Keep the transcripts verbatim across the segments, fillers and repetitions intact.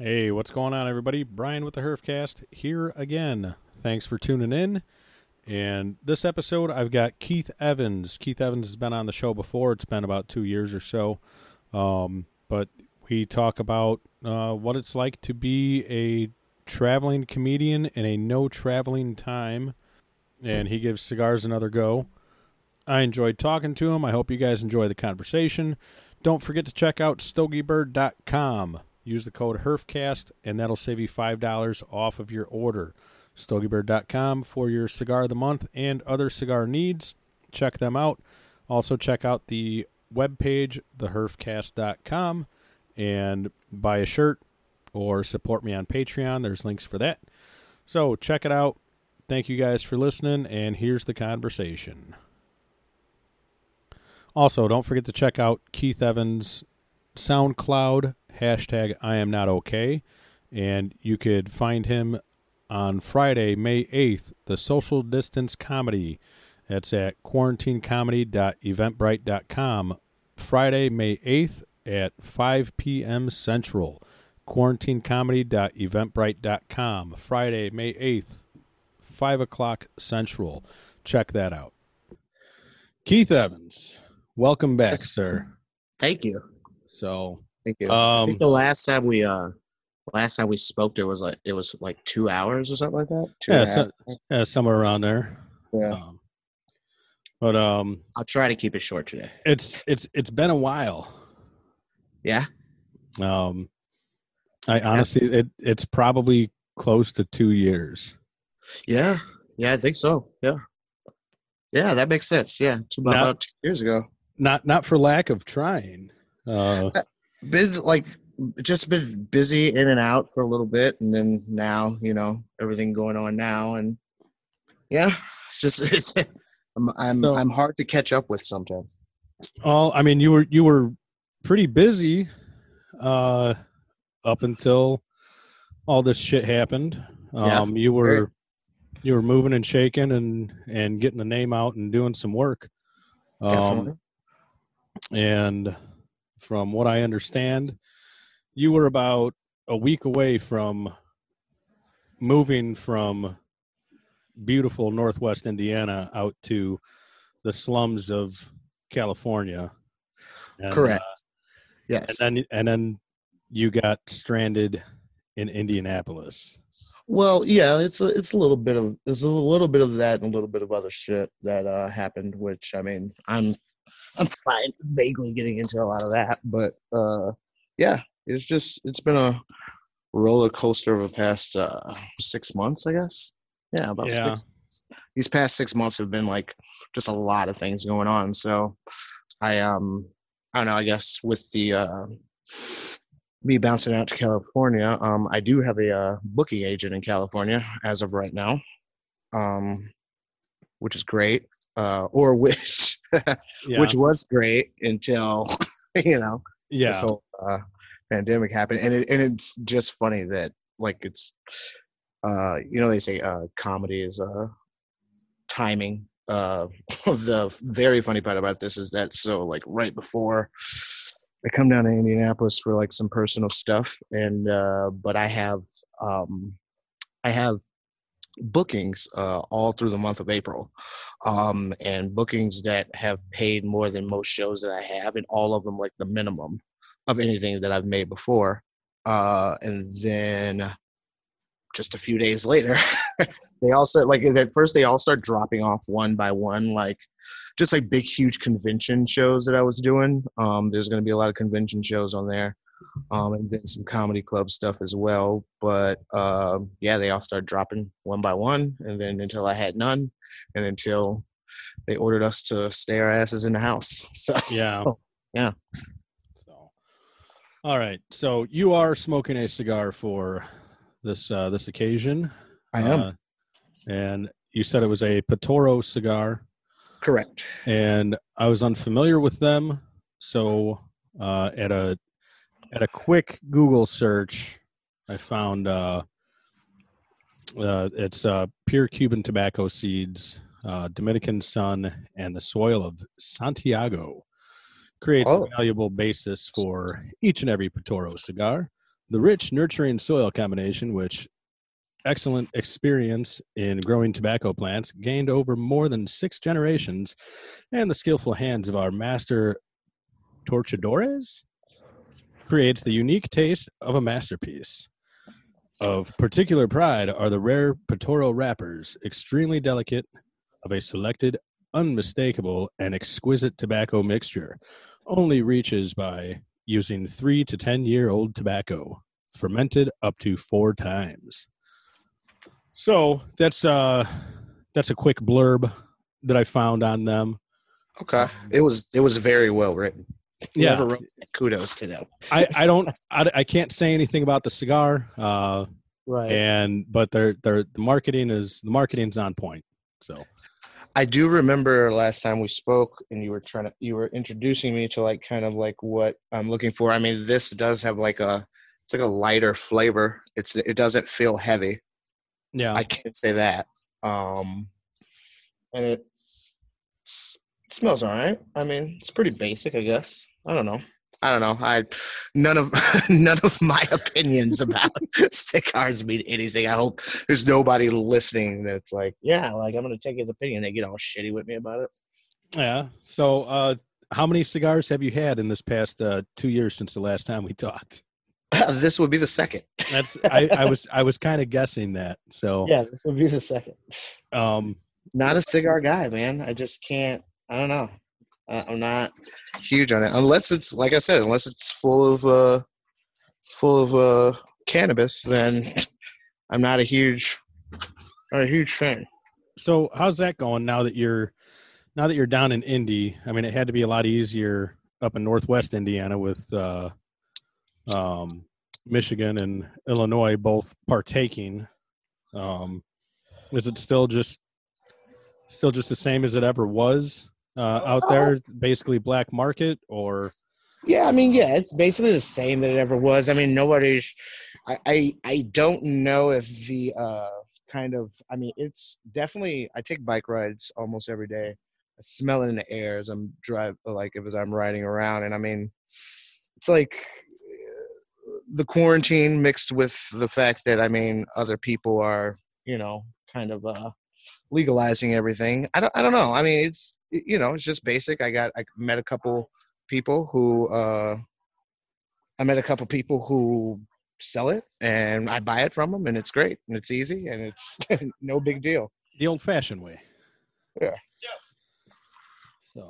Hey, what's going on, everybody? Brian with the HerfCast here again. Thanks for tuning in. And this episode, I've got Keith Evans. Keith Evans has been on the show before. It's been about two years or so. Um, but we talk about uh, what it's like to be a traveling comedian in a no-traveling time. And he gives cigars another go. I enjoyed talking to him. I hope you guys enjoy the conversation. Don't forget to check out Stogie Bird dot com. Use the code HerfCast, and that'll save you five dollars off of your order. Stogie Bird dot com for your cigar of the month and other cigar needs. Check them out. Also check out the webpage, the herf cast dot com, and buy a shirt or support me on Patreon. There's links for that. So check it out. Thank you guys for listening, and here's the conversation. Also, don't forget to check out Keith Evans' SoundCloud, hashtag I am not okay, and you could find him on Friday, May eighth, the Social Distance Comedy. That's at quarantine comedy dot eventbrite dot com. Friday, May eighth at five p.m. Central. quarantine comedy dot eventbrite dot com. Friday, May eighth, five o'clock Central. Check that out. Keith Evans, welcome back, yes, sir. Thank you. So, thank you. Um, I think the last time we uh, last time we spoke, there was like it was like two hours or something like that. Two yeah, so, yeah, somewhere around there. Yeah. Um, but um, I'll try to keep it short today. It's it's it's been a while. Yeah. Um, I honestly, it it's probably close to two years. Yeah. Yeah, I think so. Yeah. Yeah, that makes sense. Yeah, about, not, about two years ago. Not not for lack of trying. Uh, been like just been busy in and out for a little bit, and then now you know everything going on now, and yeah, it's just it's, I'm I'm, so, I'm hard to catch up with sometimes. Oh, I mean you were you were pretty busy uh, up until all this shit happened. Um, yeah, you were great. You were moving and shaking and and getting the name out and doing some work. Um, Definitely. And from what I understand, you were about a week away from moving from beautiful Northwest Indiana out to the slums of California. And, correct. Uh, yes. And then, and then you got stranded in Indianapolis. Well, yeah, it's a, it's a little bit of there's a little bit of that and a little bit of other shit that uh, happened. Which I mean, I'm. I'm fine, vaguely getting into a lot of that, but uh, yeah, it's just it's been a roller coaster over the past uh, six months, I guess. Yeah, about yeah. six. These past six months have been like just a lot of things going on. So I um I don't know. I guess with the uh, me bouncing out to California, um, I do have a uh, booking agent in California as of right now, um, which is great. Uh, or which, yeah. which was great until you know yeah. this whole uh, pandemic happened, and it and it's just funny that like it's uh, you know they say uh, comedy is uh, timing. Uh, the very funny part about this is that so like right before I come down to Indianapolis for like some personal stuff, and uh, but I have um, I have. bookings uh, all through the month of April, um, and bookings that have paid more than most shows that I have, and all of them like the minimum of anything that I've made before. Uh, and then just a few days later, they all start like at first they all start dropping off one by one, like just like big huge convention shows that I was doing. Um, there's going to be a lot of convention shows on there. Um, and then some comedy club stuff as well. But uh, yeah, they all started dropping one by one, and then until I had none, and until they ordered us to stay our asses in the house. So yeah, yeah. So, all right. So you are smoking a cigar for this uh, this occasion. I am, uh, and you said it was a Patoro cigar, correct? And I was unfamiliar with them, so uh, at a At a quick Google search, I found uh, uh, it's uh, pure Cuban tobacco seeds, uh, Dominican sun, and the soil of Santiago. Creates oh. a valuable basis for each and every Patoro cigar. The rich, nurturing soil combination, which excellent experience in growing tobacco plants gained over more than six generations, and the skillful hands of our master torchadores, creates the unique taste of a masterpiece. Of particular pride are the rare Patoro wrappers, extremely delicate, of a selected, unmistakable, and exquisite tobacco mixture. Only reaches by using three to ten-year-old tobacco, fermented up to four times. So that's uh, that's a quick blurb that I found on them. Okay, it was it was very well written. Yeah, wrote it, kudos to them. I, I don't I, I can't say anything about the cigar, uh, right? And but their their the marketing is the marketing's on point. So I do remember last time we spoke, and you were trying to you were introducing me to like kind of like what I'm looking for. I mean, this does have like a it's like a lighter flavor. It's it doesn't feel heavy. Yeah, I can't say that. Um, and it, it smells all right. I mean, it's pretty basic, I guess. I don't know. I don't know. I none of none of my opinions about cigars mean anything. I hope there's nobody listening that's like, yeah, like I'm gonna take his opinion. They get all shitty with me about it. Yeah. So, uh, how many cigars have you had in this past uh, two years since the last time we talked? This would be the second. That's I, I was I was kind of guessing that. So yeah, this would be the second. Um, not a cigar guy, man. I just can't. I don't know. Uh, I'm not huge on it, unless it's like I said, unless it's full of uh, full of uh, cannabis. Then I'm not a huge, not a huge fan. So how's that going now that you're now that you're down in Indy? I mean, it had to be a lot easier up in Northwest Indiana with. Uh, um Michigan and Illinois both partaking. Um is it still just still just the same as it ever was uh out there, basically black market? Or yeah I mean yeah it's basically the same that it ever was. I mean nobody's I I, I don't know if the uh kind of I mean it's definitely I take bike rides almost every day. I smell it in the air as I'm drive like as I'm riding around, and I mean it's like the quarantine mixed with the fact that, I mean, other people are, you know, kind of uh, legalizing everything. I don't, I don't know. I mean, it's, you know, it's just basic. I got, I met a couple people who, uh, I met a couple people who sell it, and I buy it from them, and it's great, and it's easy, and it's no big deal. The old fashioned way. Yeah. So,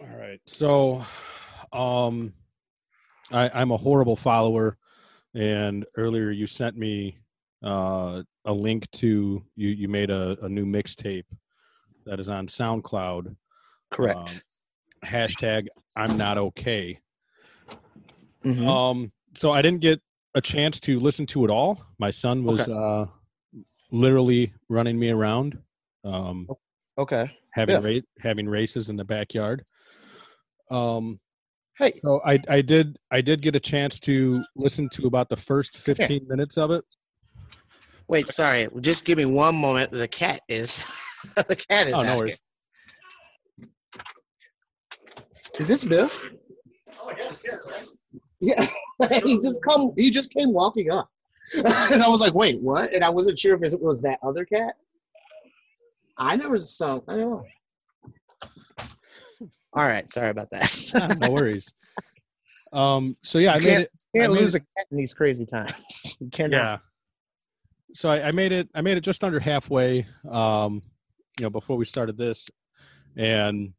all right. So, um, I, I'm a horrible follower, and earlier you sent me uh, a link to you. You made a, a new mixtape that is on SoundCloud. Correct. Um, hashtag I'm not okay. Mm-hmm. Um, so I didn't get a chance to listen to it all. My son was okay. uh, literally running me around. Um, okay. Having yes. ra- having races in the backyard. Um. Hey. So I I did I did get a chance to listen to about the first fifteen Here. minutes of it. Wait, sorry. Just give me one moment. The cat is the cat is oh, out no worries. Here. Is this Bill? Oh yes, yes. Yeah. he just come he just came walking up. And I was like, "Wait, what?" And I wasn't sure if it was that other cat. I never saw I don't know. All right, sorry about that. No worries. Um, so yeah, I made it. You can't lose a cat in these crazy times. You cannot. Yeah. So I, I made it. I made it just under halfway. Um, you know, before we started this, and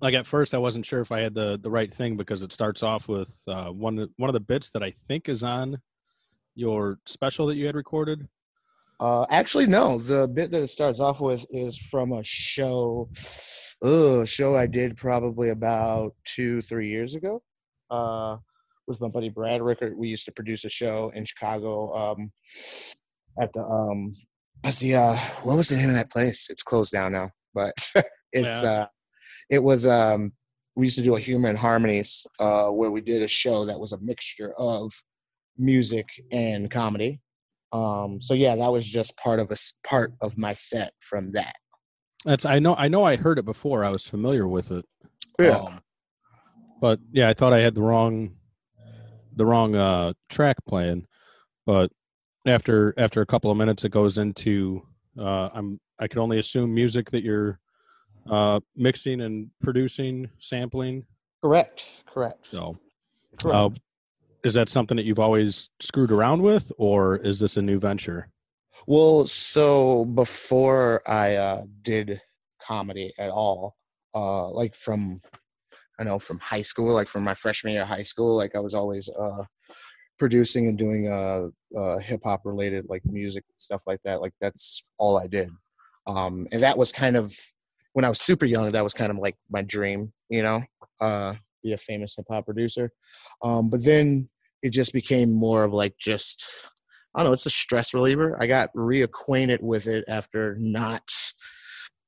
like at first, I wasn't sure if I had the the right thing because it starts off with uh, one one of the bits that I think is on your special that you had recorded. Uh, actually, no. The bit that it starts off with is from a show, uh, show I did probably about two, three years ago, uh, with my buddy Brad Rickert. We used to produce a show in Chicago um, at the um, at the uh, what was the name of that place? It's closed down now, but it's yeah. uh, it was um, we used to do a Humor and Harmonies uh, where we did a show that was a mixture of music and comedy. Um, so yeah, that was just part of a part of my set from that. That's, I know, I know I heard it before. I was familiar with it. Yeah. Um, but yeah, I thought I had the wrong, the wrong uh, track playing, but after after a couple of minutes, it goes into uh, I'm I can only assume music that you're uh, mixing and producing, sampling. Correct. Correct. So, correct. Uh, is that something that you've always screwed around with, or is this a new venture? Well, so before I uh, did comedy at all, uh, like from, I know from high school, like from my freshman year of high school, like I was always uh, producing and doing uh, uh, hip hop related, like music and stuff like that. Like that's all I did. Um, and that was kind of, when I was super young, that was kind of like my dream, you know, uh, be a famous hip hop producer. Um, but then it just became more of like just, I don't know, it's a stress reliever. I got reacquainted with it after not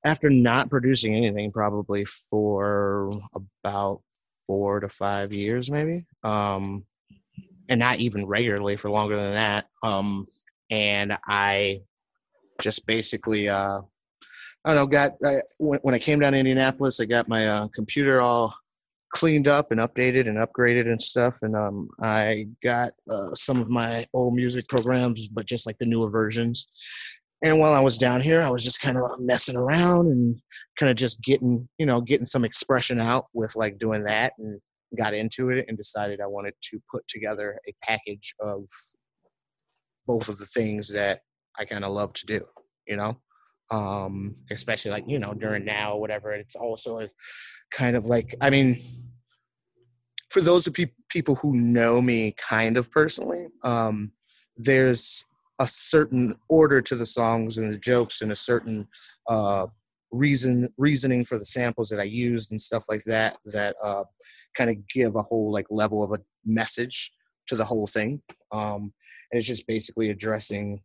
after not producing anything probably for about four to five years maybe, um, and not even regularly for longer than that. Um, and I just basically, uh, I don't know, got I, when, when I came down to Indianapolis, I got my uh, computer all cleaned up and updated and upgraded and stuff, and um I got uh, some of my old music programs, but just like the newer versions. And while I was down here, I was just kind of messing around and kind of just getting, you know, getting some expression out with like doing that, and got into it and decided I wanted to put together a package of both of the things that I kind of love to do, you know. Um, especially like, you know, during now or whatever, it's also a kind of like, I mean, for those of pe- people who know me kind of personally, um, there's a certain order to the songs and the jokes and a certain uh, reason reasoning for the samples that I used and stuff like that, that uh, kind of give a whole like level of a message to the whole thing. Um, and it's just basically addressing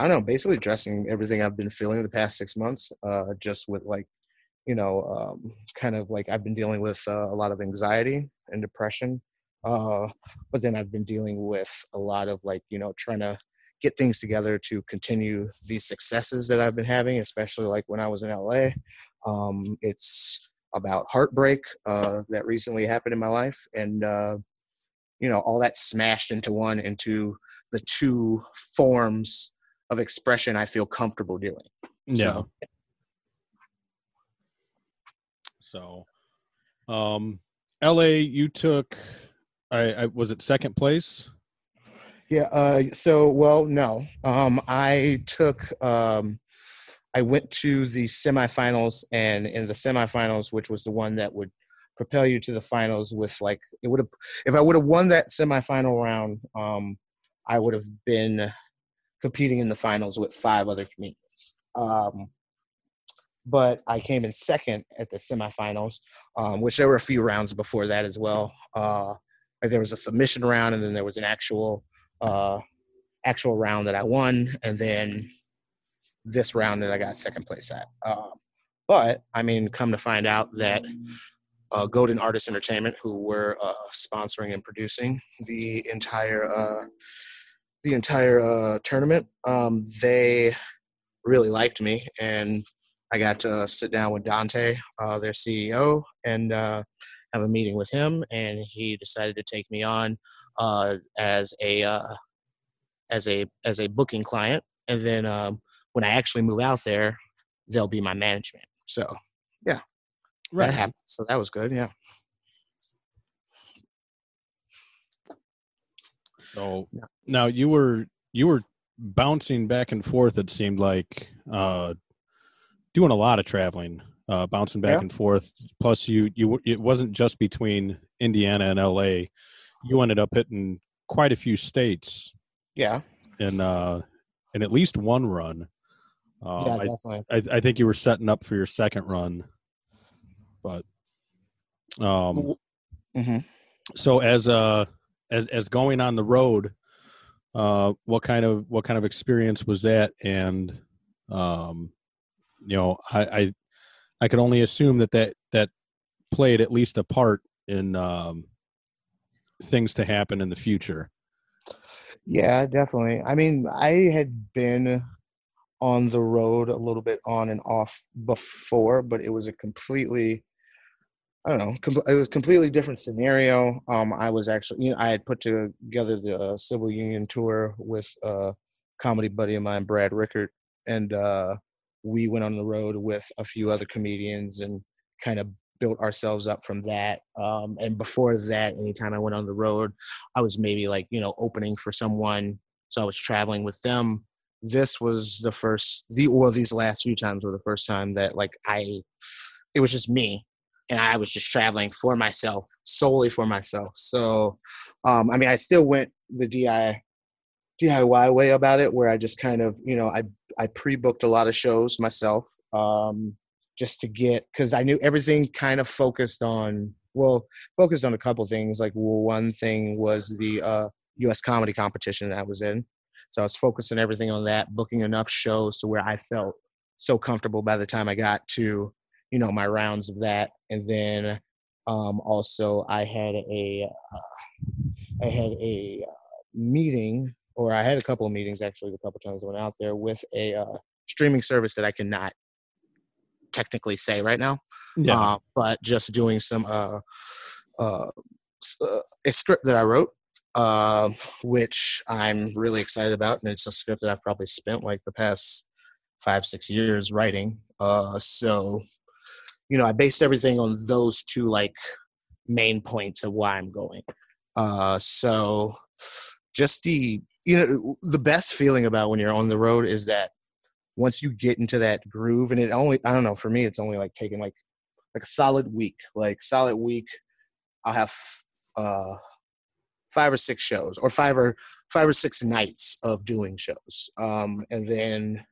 I don't know, basically addressing everything I've been feeling the past six months, uh, just with like, you know, um, kind of like I've been dealing with uh, a lot of anxiety and depression, uh, but then I've been dealing with a lot of like, you know, trying to get things together to continue these successes that I've been having, especially like when I was in L A. Um, it's about heartbreak uh, that recently happened in my life, and uh, you know, all that smashed into one, into the two forms of expression I feel comfortable doing. Yeah. So, so um, L A, you took, I, I was it second place? Yeah. Uh, so, well, no, um, I took, um, I went to the semifinals, and in the semifinals, which was the one that would propel you to the finals with like, it would have, if I would have won that semifinal round, um, I would have been competing in the finals with five other comedians. Um, but I came in second at the semifinals, um, which there were a few rounds before that as well. Uh, there was a submission round, and then there was an actual uh, actual round that I won, and then this round that I got second place at. Um, but, I mean, come to find out that uh, Golden Artists Entertainment, who were uh, sponsoring and producing the entire uh, the entire uh, tournament, um, they really liked me, and I got to sit down with Dante, uh, their C E O, and uh, have a meeting with him, and he decided to take me on uh, as a uh, as a as a booking client, and then um, when I actually move out there, they'll be my management. So, yeah, right. That happened. So that was good. Yeah. So now you were you were bouncing back and forth, it seemed like, uh, doing a lot of traveling, uh, bouncing back yeah. and forth. Plus, you you it wasn't just between Indiana and L A. You ended up hitting quite a few states. Yeah. And uh, and at least one run. Uh, yeah, definitely. I, I, I think you were setting up for your second run, but um, mm-hmm. so as a As as going on the road, uh, what kind of what kind of experience was that? And um, you know, I, I I could only assume that, that that played at least a part in um, things to happen in the future. Yeah, definitely. I mean, I had been on the road a little bit on and off before, but it was a completely I don't know, com- it was a completely different scenario. Um, I was actually, you know, I had put together the uh, Civil Union tour with a comedy buddy of mine, Brad Rickert, and uh, we went on the road with a few other comedians and kind of built ourselves up from that. Um, and before that, anytime I went on the road, I was maybe like, you know, opening for someone. So I was traveling with them. This was the first, the or these last few times were the first time that like I, it was just me. And I was just traveling for myself, solely for myself. So, um, I mean, I still went the D I Y way about it, where I just kind of, you know, I, I pre-booked a lot of shows myself, um, just to get, because I knew everything kind of focused on, well, focused on a couple things. Like, well, one thing was the uh, U S comedy competition that I was in. So I was focusing everything on that, booking enough shows to where I felt so comfortable by the time I got to, you know, my rounds of that. And then um, also I had a, uh, I had a meeting, or I had a couple of meetings actually, a couple of times I went out there with a uh, streaming service that I cannot technically say right now, yeah. uh, but just doing some uh, uh, a script that I wrote, uh, which I'm really excited about. And it's a script that I've probably spent like the past five, six years writing. Uh, so, you know, I based everything on those two, like, main points of why I'm going. Uh, so just the, you know, the best feeling about when you're on the road is that once you get into that groove, and it only, I don't know, for me, it's only, like, taking, like, like a solid week. Like, solid week, I'll have uh, five or six shows, or five or five or six nights of doing shows. Um, and then...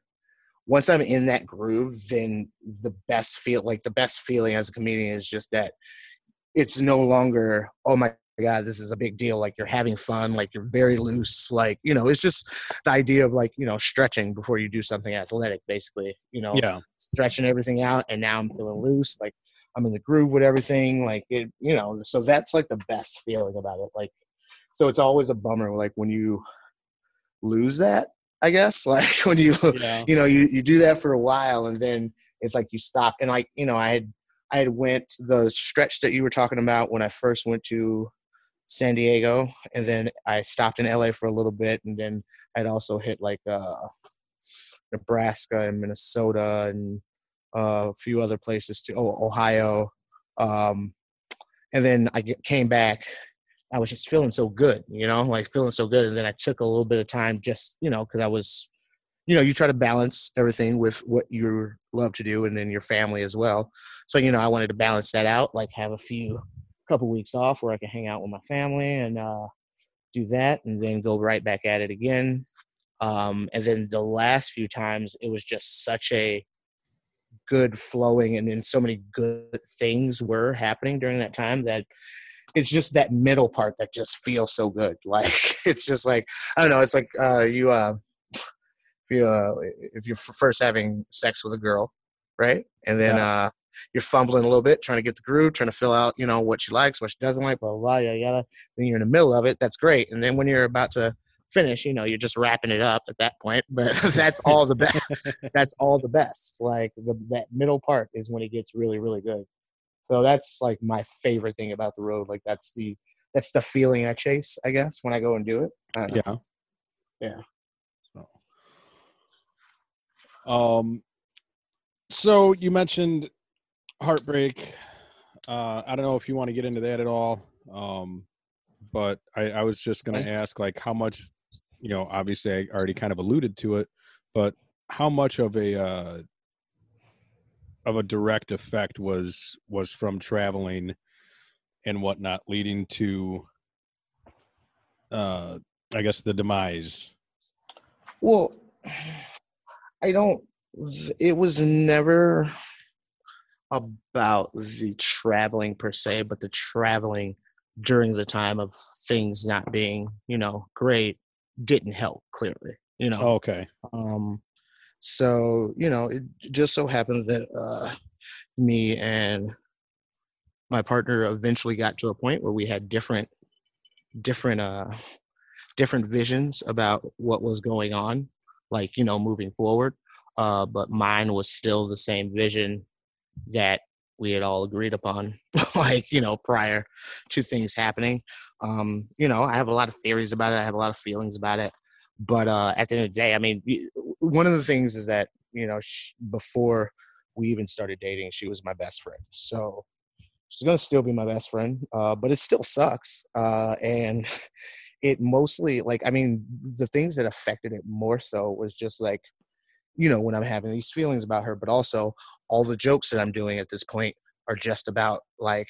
once I'm in that groove, then the best feel like the best feeling as a comedian is just that it's no longer, oh my God, this is a big deal. Like, you're having fun. Like, you're very loose. Like, you know, it's just the idea of, like, you know, stretching before you do something athletic, basically, you know, yeah. Stretching everything out. And now I'm feeling loose. Like, I'm in the groove with everything. Like, it, you know, so that's like the best feeling about it. Like, so it's always a bummer. Like, when you lose that, I guess, like, when you, yeah. you know, you, you do that for a while and then it's like you stop. And like, you know, I had, I had went the stretch that you were talking about when I first went to San Diego, and then I stopped in L A for a little bit. And then I'd also hit like uh, Nebraska and Minnesota and uh, a few other places too. Oh, Ohio. Um, and then I get, came back. I was just feeling so good, you know, like feeling so good. And then I took a little bit of time just, you know, because I was, you know, you try to balance everything with what you love to do and then your family as well. So, you know, I wanted to balance that out, like have a few couple weeks off where I could hang out with my family and uh, do that and then go right back at it again. Um, and then the last few times, it was just such a good flowing. And then so many good things were happening during that time that it's just that middle part that just feels so good. Like, it's just like, I don't know. It's like, uh, you, uh, if you, uh, if you're first having sex with a girl, right. And then, yeah. uh, you're fumbling a little bit, trying to get the groove, trying to fill out, you know, what she likes, what she doesn't like, blah, blah, yada, yada. Then you're in the middle of it. That's great. And then when you're about to finish, you know, you're just wrapping it up at that point, but that's all the best. That's all the best. Like the, that middle part is when it gets really, really good. So that's like my favorite thing about the road. Like that's the, that's the feeling I chase, I guess, when I go and do it. I don't know. Yeah. Yeah. So. Um, so you mentioned heartbreak. Uh, I don't know if you want to get into that at all. Um, but I, I was just going to ask like how much, you know, obviously I already kind of alluded to it, but how much of a, uh, of a direct effect was, was from traveling and whatnot leading to, uh, I guess the demise. Well, I don't, it was never about the traveling per se, but the traveling during the time of things not being, you know, great didn't help clearly, you know? Okay. Um, So, you know, it just so happened that uh, me and my partner eventually got to a point where we had different, different, uh, different visions about what was going on, like, you know, moving forward. Uh, but mine was still the same vision that we had all agreed upon, like, you know, prior to things happening. Um, you know, I have a lot of theories about it. I have a lot of feelings about it. But uh, at the end of the day, I mean, one of the things is that, you know, she, before we even started dating, she was my best friend. So she's going to still be my best friend, uh, but it still sucks. Uh, and it mostly, like, I mean, the things that affected it more so was just like, you know, when I'm having these feelings about her, but also all the jokes that I'm doing at this point are just about like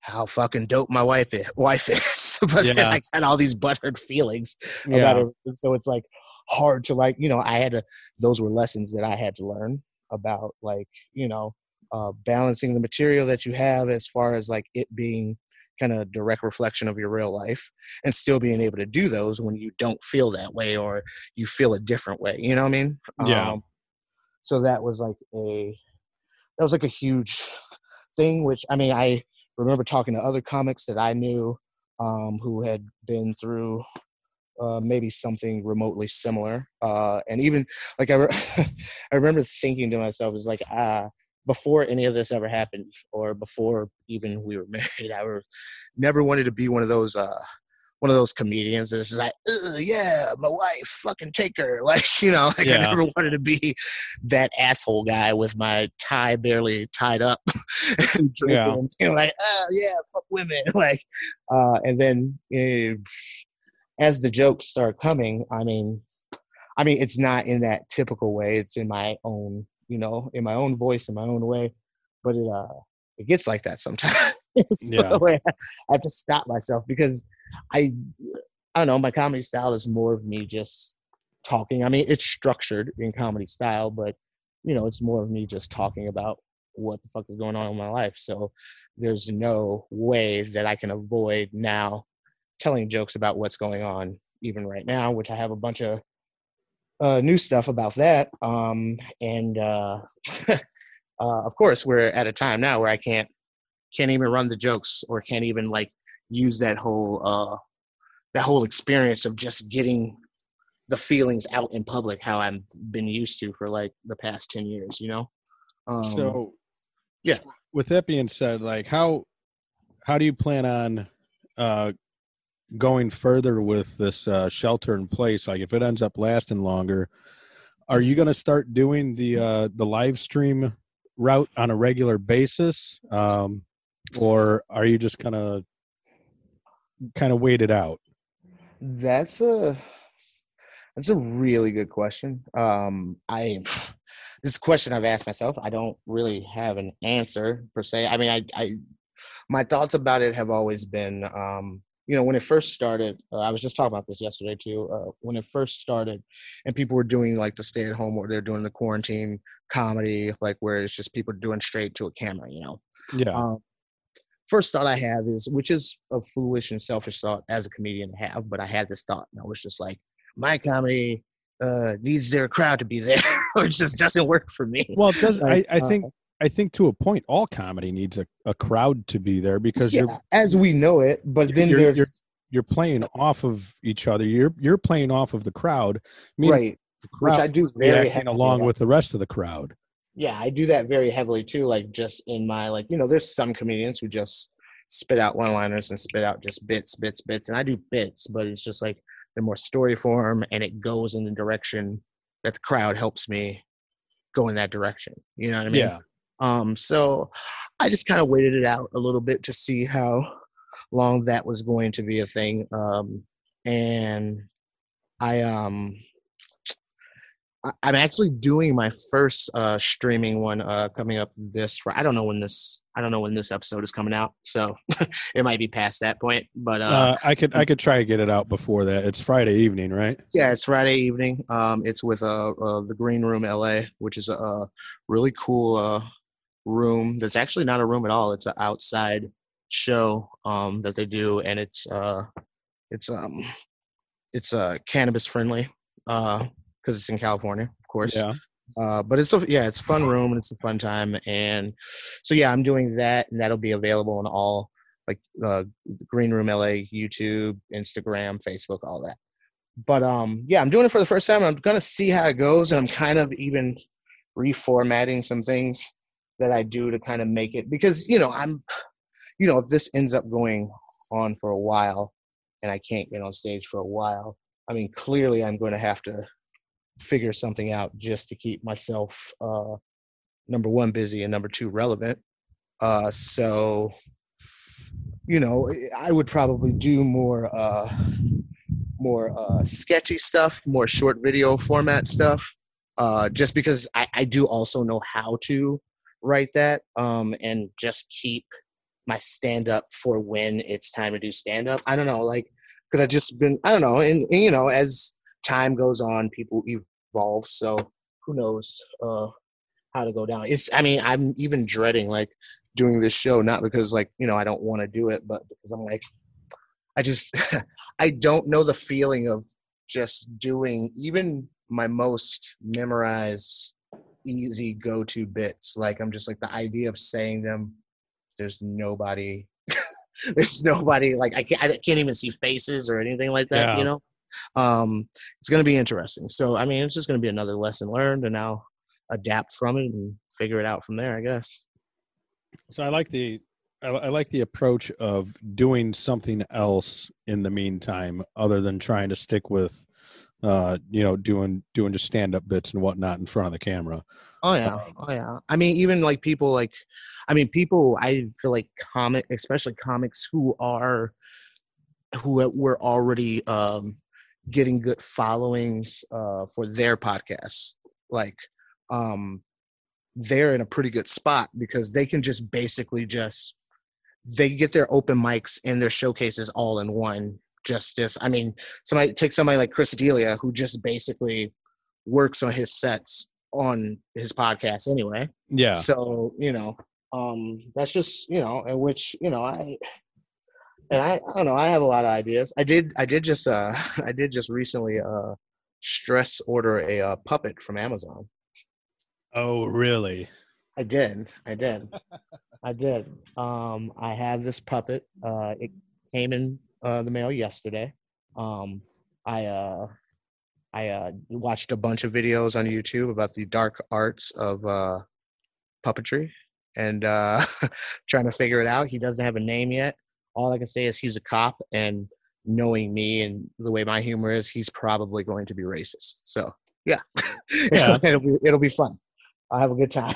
how fucking dope my wife is, wife is. But yeah. Then I got all these butthurt feelings yeah. about everything. So it's like hard to like, you know, I had to, those were lessons that I had to learn about like, you know, uh, balancing the material that you have as far as like it being kind of a direct reflection of your real life and still being able to do those when you don't feel that way or you feel a different way. You know what I mean? Yeah. Um, so that was like a, that was like a huge thing, which, I mean, I remember talking to other comics that I knew um, who had been through uh, maybe something remotely similar. Uh, and even like, I, re- I remember thinking to myself, it's like, ah, before any of this ever happened or before even we were married, I were, never wanted to be one of those, uh, one of those comedians that's like, yeah, my wife, fucking take her. Like, you know, like yeah. I never wanted to be that asshole guy with my tie barely tied up and drinking, yeah. you know, like, oh yeah, fuck women. Like, uh, and then uh, as the jokes start coming, I mean, I mean, it's not in that typical way. It's in my own, you know, in my own voice, in my own way, but it uh, it gets like that sometimes. So yeah. I, I have to stop myself because I, I don't know, my comedy style is more of me just talking. I mean, it's structured in comedy style, but, you know, it's more of me just talking about what the fuck is going on in my life. So there's no way that I can avoid now telling jokes about what's going on even right now, which I have a bunch of Uh, new stuff about that, um, and uh, uh, of course we're at a time now where I can't can't even run the jokes or can't even like use that whole uh, that whole experience of just getting the feelings out in public how I've been used to for like the past ten years, you know. Um, so, yeah. With that being said, like how how do you plan on uh, going further with this uh, shelter in place? Like if it ends up lasting longer, are you going to start doing the uh, the live stream route on a regular basis, um, or are you just kind of kind of wait it out? That's a that's a really good question. Um, I this question I've asked myself. I don't really have an answer per se. I mean, I, I my thoughts about it have always been. Um, You know, when it first started, uh, I was just talking about this yesterday too. Uh, when it first started and people were doing like the stay at home or they're doing the quarantine comedy, like where it's just people doing straight to a camera, you know? Yeah. Um, first thought I have is, which is a foolish and selfish thought as a comedian to have, but I had this thought and I was just like, my comedy uh, needs their crowd to be there, or it just doesn't work for me. Well, it doesn't, like, I, I think. Uh, I think to a point, all comedy needs a, a crowd to be there because yeah, as we know it, but you're, then you're, there's you're, you're playing off of each other. You're you're playing off of the crowd, right? The crowd, which I do very heavily along with the rest of the crowd. Yeah, I do that very heavily too. Like just in my like, you know, there's some comedians who just spit out one-liners and spit out just bits, bits, bits, and I do bits, but it's just like they're more story form, and it goes in the direction that the crowd helps me go in that direction. You know what I mean? Yeah. Um, so I just kind of waited it out a little bit to see how long that was going to be a thing. Um, and I, um, I, I'm actually doing my first, uh, streaming one, uh, coming up this Friday. I don't know when this, I don't know when this episode is coming out, so it might be past that point, but, uh, uh I could, I could try to get it out before that. It's Friday evening, right? Yeah, it's Friday evening. Um, it's with, uh, uh the Green Room L A, which is a, a really cool, uh, room that's actually not a room at all. It's an outside show um that they do, and it's uh it's um it's uh cannabis friendly uh because it's in California, of course. Yeah. Uh but it's a yeah it's a fun room and it's a fun time, and so yeah I'm doing that, and that'll be available on all like uh Green Room L A, YouTube, Instagram, Facebook, all that. But um yeah I'm doing it for the first time, and I'm gonna see how it goes, and I'm kind of even reformatting some things that I do to kind of make it, because, you know, I'm, you know, if this ends up going on for a while and I can't get on stage for a while, I mean, clearly I'm going to have to figure something out just to keep myself, uh, number one, busy, and number two, relevant. Uh, so, you know, I would probably do more, uh, more uh, sketchy stuff, more short video format stuff, uh, just because I, I do also know how to write that, um, and just keep my stand-up for when it's time to do stand-up. I don't know, like, because I've just been, I don't know, and, and, you know, as time goes on, people evolve, so who knows uh, how to go down. It's, I mean, I'm even dreading, like, doing this show, not because, like, you know, I don't want to do it, but because I'm like, I just, I don't know the feeling of just doing even my most memorized, easy go-to bits. Like, I'm just like, the idea of saying them, there's nobody, there's nobody, like, I can't, I can't even see faces or anything like that, yeah. You know? Um, it's going to be interesting. So, I mean, it's just going to be another lesson learned, and I'll adapt from it and figure it out from there, I guess. So I like the, I like the approach of doing something else in the meantime, other than trying to stick with, uh, you know, doing doing just stand-up bits and whatnot in front of the camera. Oh yeah, um, oh yeah. I mean, even like people like, I mean, people. I feel like comic, especially comics who are, who were already um, getting good followings uh, for their podcasts, like. Um, they're in a pretty good spot because they can just basically just, they get their open mics and their showcases all in one. Just this, I mean, somebody take somebody like Chris D'Elia, who just basically works on his sets on his podcast anyway. Yeah. So, you know, um, that's just, you know, in which, you know, I, and I, I don't know, I have a lot of ideas. I did, I did just, uh, I did just recently, uh, stress order a uh, puppet from Amazon. Oh, really? I did. I did. I did. Um, I have this puppet. Uh, it came in uh, the mail yesterday. Um, I uh, I uh, watched a bunch of videos on YouTube about the dark arts of uh, puppetry and uh, trying to figure it out. He doesn't have a name yet. All I can say is he's a cop, and knowing me and the way my humor is, he's probably going to be racist. So, yeah. yeah. it'll be, it'll be fun. I'll have a good time.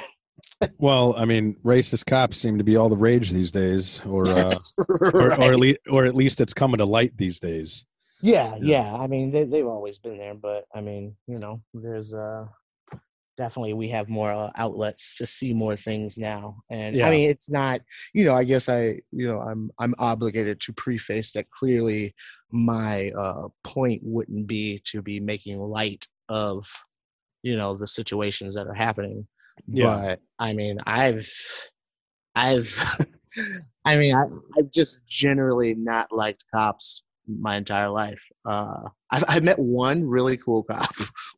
Well, I mean, racist cops seem to be all the rage these days, or uh, right. or, or, at least, or at least it's coming to light these days. Yeah, yeah. yeah. I mean, they, they've always been there, but I mean, you know, there's uh, definitely we have more uh, outlets to see more things now, and yeah. I mean, it's not, you know, I guess I, you know, I'm I'm obligated to preface that clearly my uh, point wouldn't be to be making light of, you know, the situations that are happening. Yeah. But I mean, I've, I've, I mean, I, I've just generally not liked cops my entire life. Uh, I've, I met one really cool cop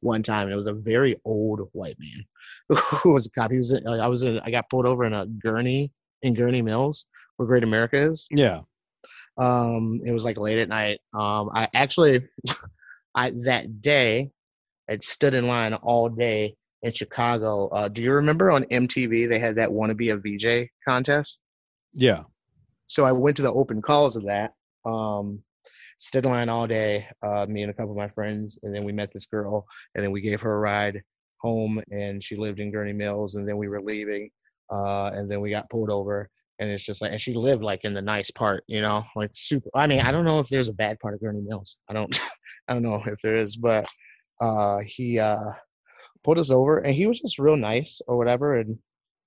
one time, and it was a very old white man who was a cop. He was, in, I was in, I got pulled over in a Gurnee, in Gurnee Mills, where Great America is. Yeah. Um, it was like late at night. Um, I actually, I, that day, I'd stood in line all day in Chicago. Uh, do you remember on M T V they had that "Wanna Be a V J" contest? Yeah. So I went to the open calls of that. Um, stood in line all day, uh, me and a couple of my friends, and then we met this girl, and then we gave her a ride home, and she lived in Gurnee Mills, and then we were leaving, uh, and then we got pulled over, and it's just like, and she lived like in the nice part, you know, like super. I mean, I don't know if there's a bad part of Gurnee Mills. I don't, I don't know if there is, but. Uh, he uh, pulled us over, and he was just real nice or whatever, and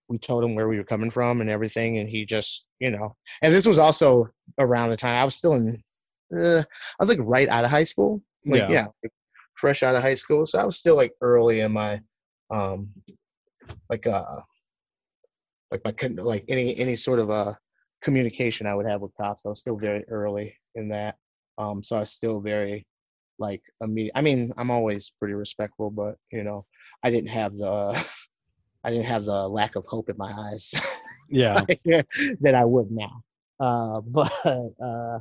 we told him where we were coming from and everything, and he just, you know, and this was also around the time I was still in, uh, I was like right out of high school, like yeah, yeah like fresh out of high school, so I was still like early in my, um, like uh, like my like any any sort of uh communication I would have with cops, I was still very early in that, um, so I was still very. Like, immediate. I mean, I'm always pretty respectful, but, you know, I didn't have the, I didn't have the lack of hope in my eyes. Yeah. That I would now. Uh, but, uh,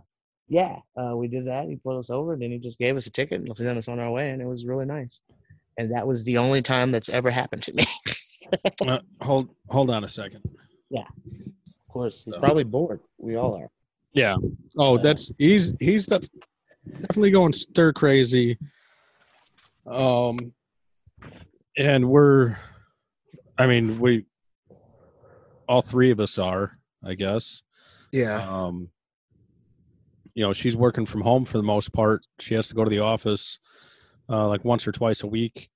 yeah, uh, we did that. He pulled us over, and then he just gave us a ticket and sent us on our way, and it was really nice. And that was the only time that's ever happened to me. uh, hold hold on a second. Yeah, of course. He's so. probably bored. We all are. Yeah. Oh, uh, that's he's he's the, definitely going stir crazy. Um, and we're, I mean, we, all three of us are, I guess. Yeah. Um, you know, she's working from home for the most part. She has to go to the office uh, like once or twice a week.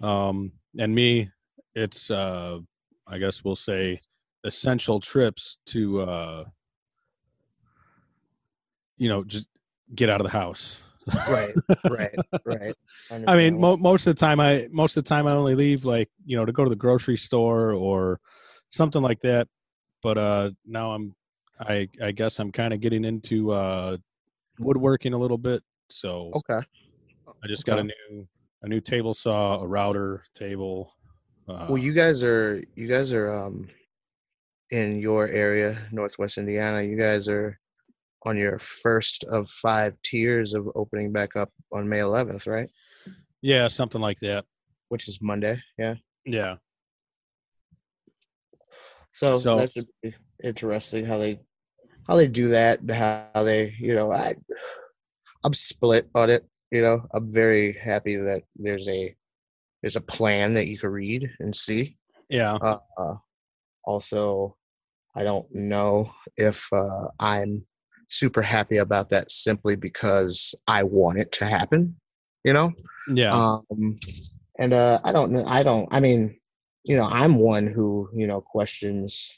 Um, and me, it's, uh, I guess we'll say, essential trips to, uh, you know, just get out of the house. Right, right, right. I mean, mo- most of the time, I most of the time I only leave like, you know, to go to the grocery store or something like that. But uh, now I'm, I I guess I'm kind of getting into uh, woodworking a little bit. So okay, I just okay. got a new a new table saw, a router table. Uh, well, you guys are you guys are um, in your area, Northwest Indiana. You guys are on your first of five tiers of opening back up on May eleventh, right? Yeah, something like that. Which is Monday, yeah? Yeah. So, so that should be interesting how they how they do that, how they, you know, I, I'm split on it, you know. I'm very happy that there's a there's a plan that you can read and see. Yeah. Uh, uh, also, I don't know if uh, I'm super happy about that simply because I want it to happen, you know? Yeah. Um, and uh, I don't know. I don't, I mean, you know, I'm one who, you know, questions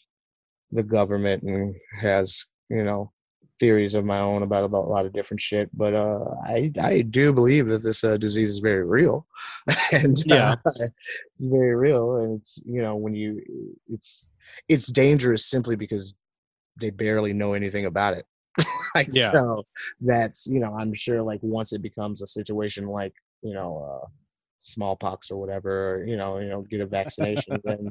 the government and has, you know, theories of my own about, about a lot of different shit. But uh, I, I do believe that this uh, disease is very real and yeah. uh, very real. And it's, you know, when you, it's, it's dangerous simply because they barely know anything about it. Like, yeah. So that's, you know, I'm sure like once it becomes a situation like, you know, uh, smallpox or whatever, you know, you know, get a vaccination, then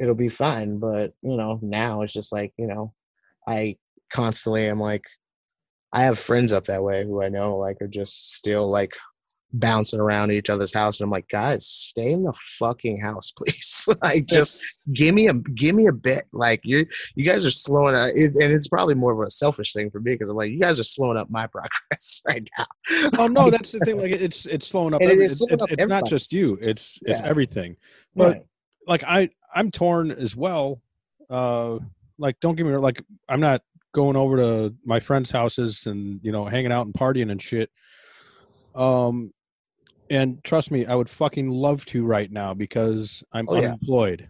it'll be fine. But, you know, now it's just like, you know, I constantly am like, I have friends up that way who I know like are just still like bouncing around each other's house. And I'm like, guys, stay in the fucking house, please. Like, just give me a, give me a bit. Like you, you guys are slowing up. It, and it's probably more of a selfish thing for me. Cause I'm like, you guys are slowing up my progress right now. Oh no, that's the thing. Like it's, it's slowing up. It is slowing it's up it's, it's not just you, it's, it's yeah. everything. But right. like, I, I'm torn as well. Uh, like, don't get me wrong. Like, I'm not going over to my friends' houses and, you know, hanging out and partying and shit. Um, And trust me, I would fucking love to right now because I'm oh, unemployed.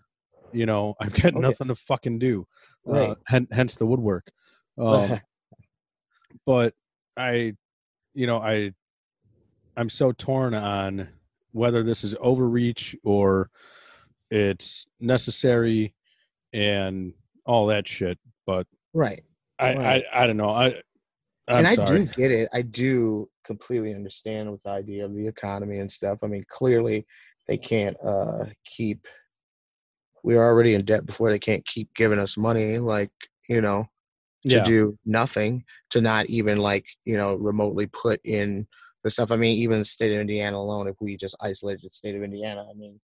Yeah. You know, I've got oh, nothing yeah. to fucking do. Right. Uh, hen- hence the woodwork. Um, but I, you know, I, I'm so torn on whether this is overreach or it's necessary and all that shit. But right, I, right. I, I, I don't know. I, I'm and I sorry. do get it. I do. completely understand with the idea of the economy and stuff. I mean, clearly they can't uh, keep, we're already in debt before they can't keep giving us money, like, you know, to yeah. do nothing, to not even like, you know, remotely put in the stuff. I mean, even the state of Indiana alone, if we just isolated the state of Indiana, I mean,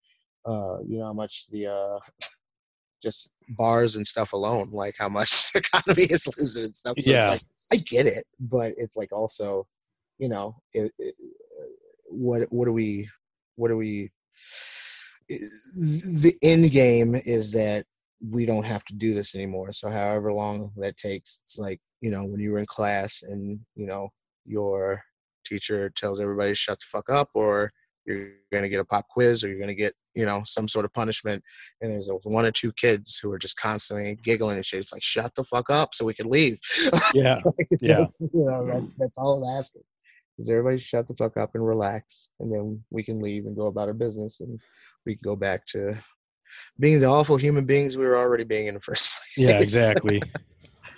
uh, you know how much the, uh, just bars and stuff alone, like how much the economy is losing and stuff. So yeah. It's like, I get it, but it's like also, you know, it, it, what what do we, what do we, it, the end game is that we don't have to do this anymore. So however long that takes, it's like, you know, when you were in class and, you know, your teacher tells everybody to shut the fuck up or you're going to get a pop quiz or you're going to get, you know, some sort of punishment. And there's one or two kids who are just constantly giggling and shit. It's like, shut the fuck up so we can leave. Yeah. yeah. Just, you know, that, that's all I'm asking. Because everybody shut the fuck up and relax, and then we can leave and go about our business, and we can go back to being the awful human beings we were already being in the first place. Yeah, exactly.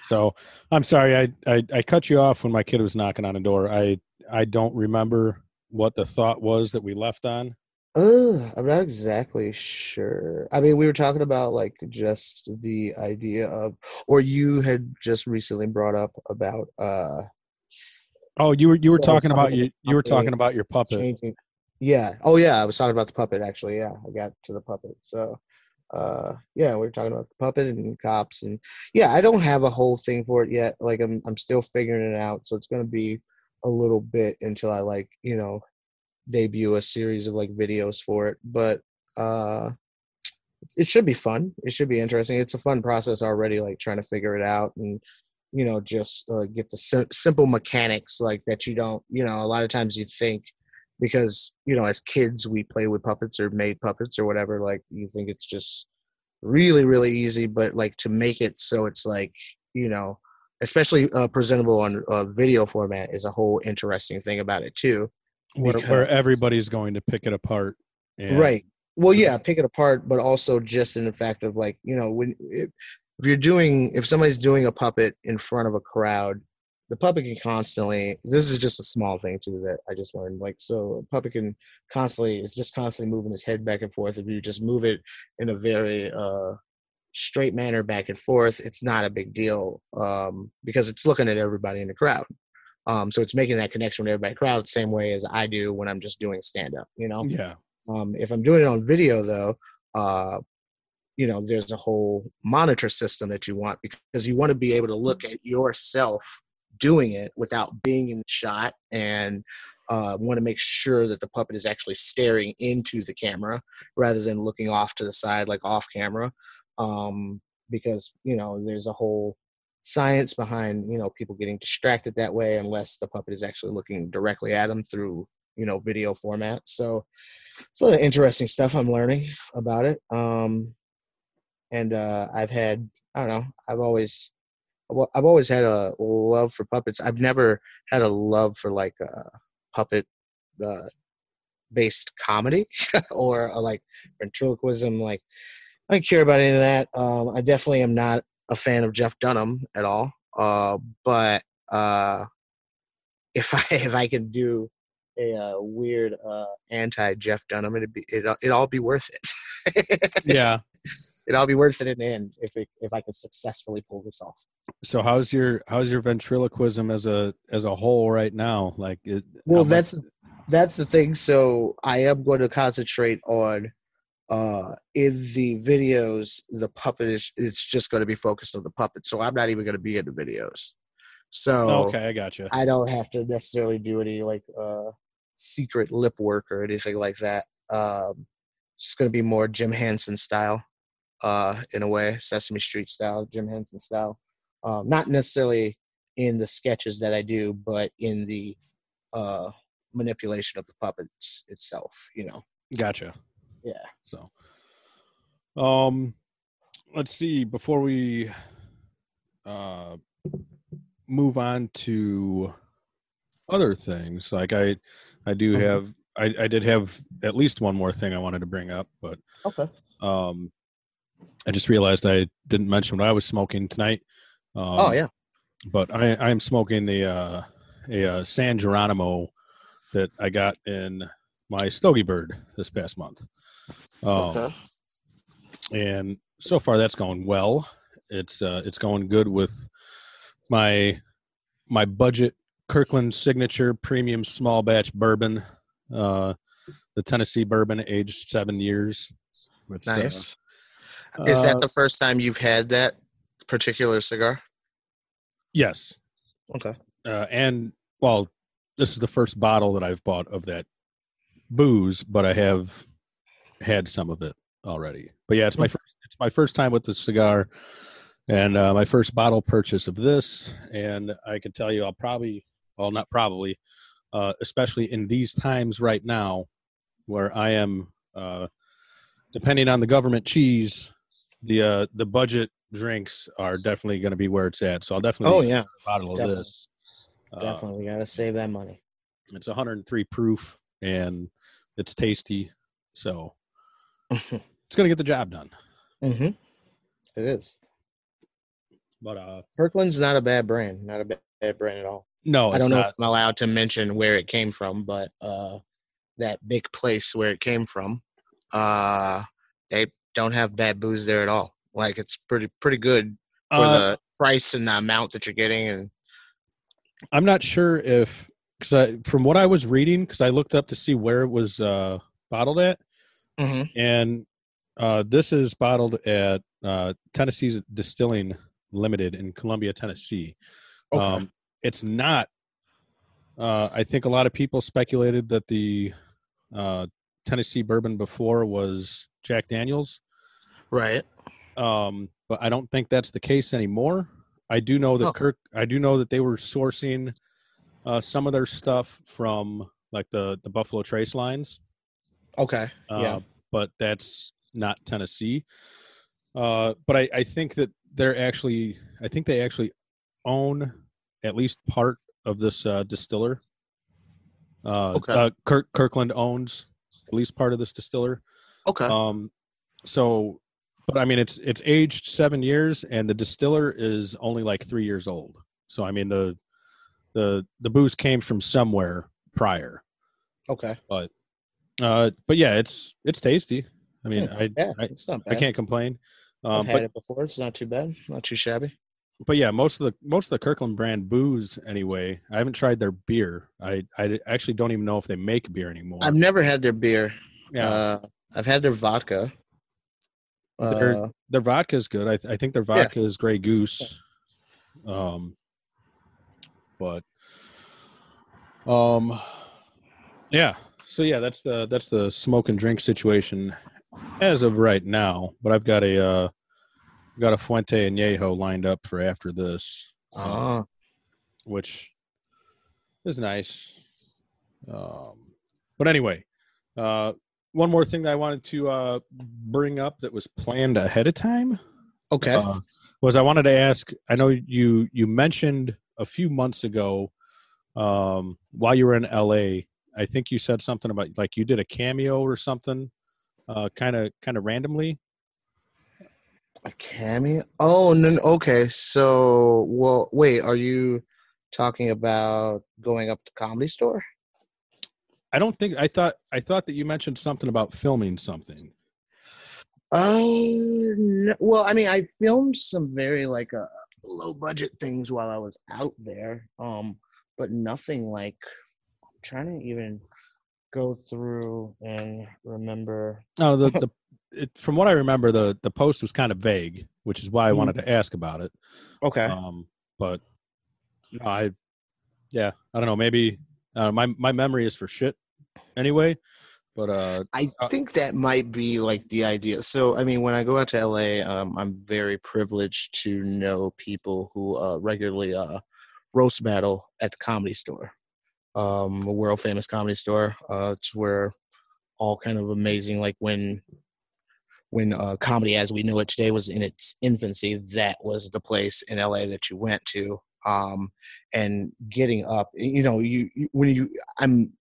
So I'm sorry I, I I cut you off when my kid was knocking on the door. I I don't remember what the thought was that we left on. Uh, I'm not exactly sure. I mean, we were talking about like just the idea of, or you had just recently brought up about. Uh, Oh, you were you were so talking about your you were talking about your puppet. Changing. Yeah. Oh, yeah. I was talking about the puppet actually. Yeah, I got to the puppet. So, uh, yeah, we were talking about the puppet and cops, and yeah, I don't have a whole thing for it yet. Like I'm, I'm still figuring it out. So it's going to be a little bit until I like, you know, debut a series of like videos for it. But, uh, it should be fun. It should be interesting. It's a fun process already, like trying to figure it out and, you know, just uh, get the sim- simple mechanics like that. You don't, you know, a lot of times you think, because, you know, as kids, we play with puppets or made puppets or whatever. Like, you think it's just really, really easy. But, like, to make it so it's, like, you know, especially uh, presentable on uh, video format is a whole interesting thing about it, too. Where, because, where everybody's going to pick it apart. And- right. Well, yeah, pick it apart, but also just in the fact of, like, you know, when if you're doing – if somebody's doing a puppet in front of a crowd, the puppet can constantly – this is just a small thing, too, that I just learned. Like, so a puppet can constantly – it's just constantly moving his head back and forth. If you just move it in a very uh, straight manner back and forth, it's not a big deal um, because it's looking at everybody in the crowd. Um, so it's making that connection with everybody in the crowd the same way as I do when I'm just doing stand-up, you know? Yeah. Um, if I'm doing it on video, though, uh, you know, there's a whole monitor system that you want, because you want to be able to look at yourself doing it without being in the shot, and uh, want to make sure that the puppet is actually staring into the camera rather than looking off to the side, like off camera, um, because, you know, there's a whole science behind, you know, people getting distracted that way unless the puppet is actually looking directly at them through, you know, video format. So it's a lot of interesting stuff I'm learning about it. Um, and uh, I've had, I don't know, I've always, well, I've always had a love for puppets. I've never had a love for like a puppet uh, based comedy or a, like ventriloquism. Like I don't care about any of that. Um, I definitely am not a fan of Jeff Dunham at all. Uh, but uh, if I, if I can do a uh, weird uh, anti Jeff Dunham, it'd be it it all be worth it. Yeah, it all be worth it in the end if it, if I could successfully pull this off. So how's your how's your ventriloquism as a as a whole right now? Like, it, well, much- that's that's the thing. So I am going to concentrate on uh, in the videos. The puppet is it's just going to be focused on the puppet. So I'm not even going to be in the videos. So okay, I gotcha. I don't have to necessarily do any like uh, secret lip work or anything like that. Um, it's just going to be more Jim Henson style, uh, in a way, Sesame Street style, Jim Henson style. Um, not necessarily in the sketches that I do, but in the uh, manipulation of the puppets itself, you know. Gotcha. Yeah. So, um, let's see. Before we uh, move on to other things, like I I do have I, I did have at least one more thing I wanted to bring up, but okay. um I just realized I didn't mention what I was smoking tonight. Um, oh yeah. But I I'm smoking the uh a uh, San Geronimo that I got in my StogieBird this past month. Um, okay. And so far that's going well. It's uh it's going good with my my budget Kirkland Signature Premium Small Batch Bourbon, uh, the Tennessee bourbon, aged seven years. It's, nice. Uh, Is that uh, the first time you've had that particular cigar? Yes. Okay. Uh, and, well, this is the first bottle that I've bought of that booze, but I have had some of it already. But, yeah, it's my first, it's my first time with the cigar. And uh, my first bottle purchase of this, and I can tell you I'll probably, well, not probably, uh, especially in these times right now where I am, uh, depending on the government cheese, the uh, the budget drinks are definitely going to be where it's at. So I'll definitely oh, yeah. a bottle definitely. of this. Definitely uh, got to save that money. It's one hundred three proof, and it's tasty. So it's going to get the job done. Mm-hmm. It is. But uh, Kirkland's not a bad brand, not a bad, bad brand at all. No, it's I don't know not. if I'm allowed to mention where it came from, but uh, that big place where it came from, uh, they don't have bad booze there at all. Like it's pretty pretty good for uh, the price and the amount that you're getting. And I'm not sure if, cause I, from what I was reading, because I looked up to see where it was uh, bottled at, mm-hmm. and Uh, this is bottled at uh, Tennessee Distilling Limited in Columbia, Tennessee. Oh. Um, it's not. Uh, I think a lot of people speculated that the uh, Tennessee bourbon before was Jack Daniel's. Right. Um, but I don't think that's the case anymore. I do know that oh. Kirk. I do know that they were sourcing uh, some of their stuff from like the, the Buffalo Trace lines. Okay. Uh, yeah. But that's not Tennessee. Uh, but I, I think that they're actually. I think they actually own at least part of this uh, distiller. Uh, okay. Uh, Kirk, Kirkland owns at least part of this distiller. Okay. Um. So. But I mean, it's it's aged seven years, and the distiller is only like three years old. So I mean, the the the booze came from somewhere prior. Okay. But uh, but yeah, it's it's tasty. I mean, yeah, I yeah, I, it's not bad. I can't complain. Um, I've had but, it before. It's not too bad. Not too shabby. But yeah, most of the most of the Kirkland brand booze anyway. I haven't tried their beer. I I actually don't even know if they make beer anymore. I've never had their beer. Yeah. Uh, I've had their vodka. Their, uh, their vodka is good. I, th- I think their vodka yeah. is Grey Goose. Um, but, um, yeah. So yeah, that's the that's the smoke and drink situation as of right now. But I've got a uh, got a Fuente añejo lined up for after this, uh-huh. um, which is nice. Um, but anyway, uh. One more thing that I wanted to uh, bring up that was planned ahead of time. Okay. Uh, was I wanted to ask, I know you, you mentioned a few months ago um, while you were in L A, I think you said something about like you did a cameo or something kind of, kind of randomly. A cameo? Oh, no. Okay. So, well, wait, are you talking about going up to Comedy Store? I don't think I thought I thought that you mentioned something about filming something. Oh, no. Well, I mean, I filmed some very like uh, low budget things while I was out there, um, but nothing like. I'm trying to even go through and remember. No, the the it, from what I remember, the the post was kind of vague, which is why I mm. wanted to ask about it. Okay. Um, but no, I yeah, I don't know, maybe. Uh, my my memory is for shit anyway, but uh, I think that might be like the idea. So I mean, when I go out to L A, um, I'm very privileged to know people who uh, regularly uh, roast battle at the Comedy Store, um, a world famous Comedy Store. Uh, it's where all kind of amazing, like when when uh, comedy as we know it today was in its infancy. That was the place in L A that you went to. Um, and getting up, you know, you, you, when you, I'm,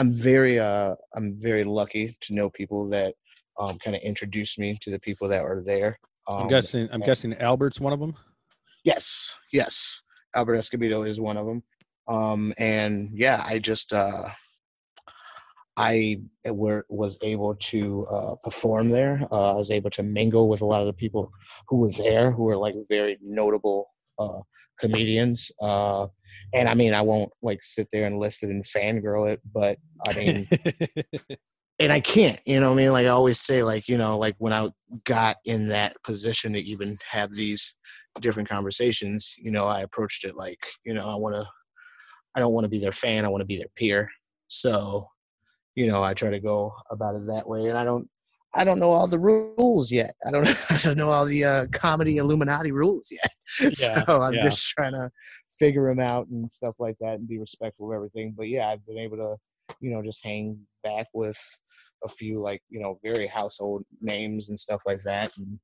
I'm very, uh, I'm very lucky to know people that, um, kind of introduced me to the people that are there. Um, I'm guessing, I'm and, guessing Albert's one of them. Yes. Yes. Albert Escobedo is one of them. Um, and yeah, I just, uh, I were, was able to uh, perform there. Uh, I was able to mingle with a lot of the people who were there, who were like very notable, uh, comedians, uh and I mean I won't like sit there and list it and fangirl it, but I mean and I can't, you know what I mean, like I always say, like, you know, like when I got in that position to even have these different conversations, you know, I approached it like, you know, I want to I don't want to be their fan, I want to be their peer. So, you know, I try to go about it that way, and I don't I don't know all the rules yet. I don't, I don't know all the uh, comedy Illuminati rules yet. so yeah, I'm yeah. just trying to figure them out and stuff like that and be respectful of everything. But, yeah, I've been able to, you know, just hang back with a few, like, you know, very household names and stuff like that. And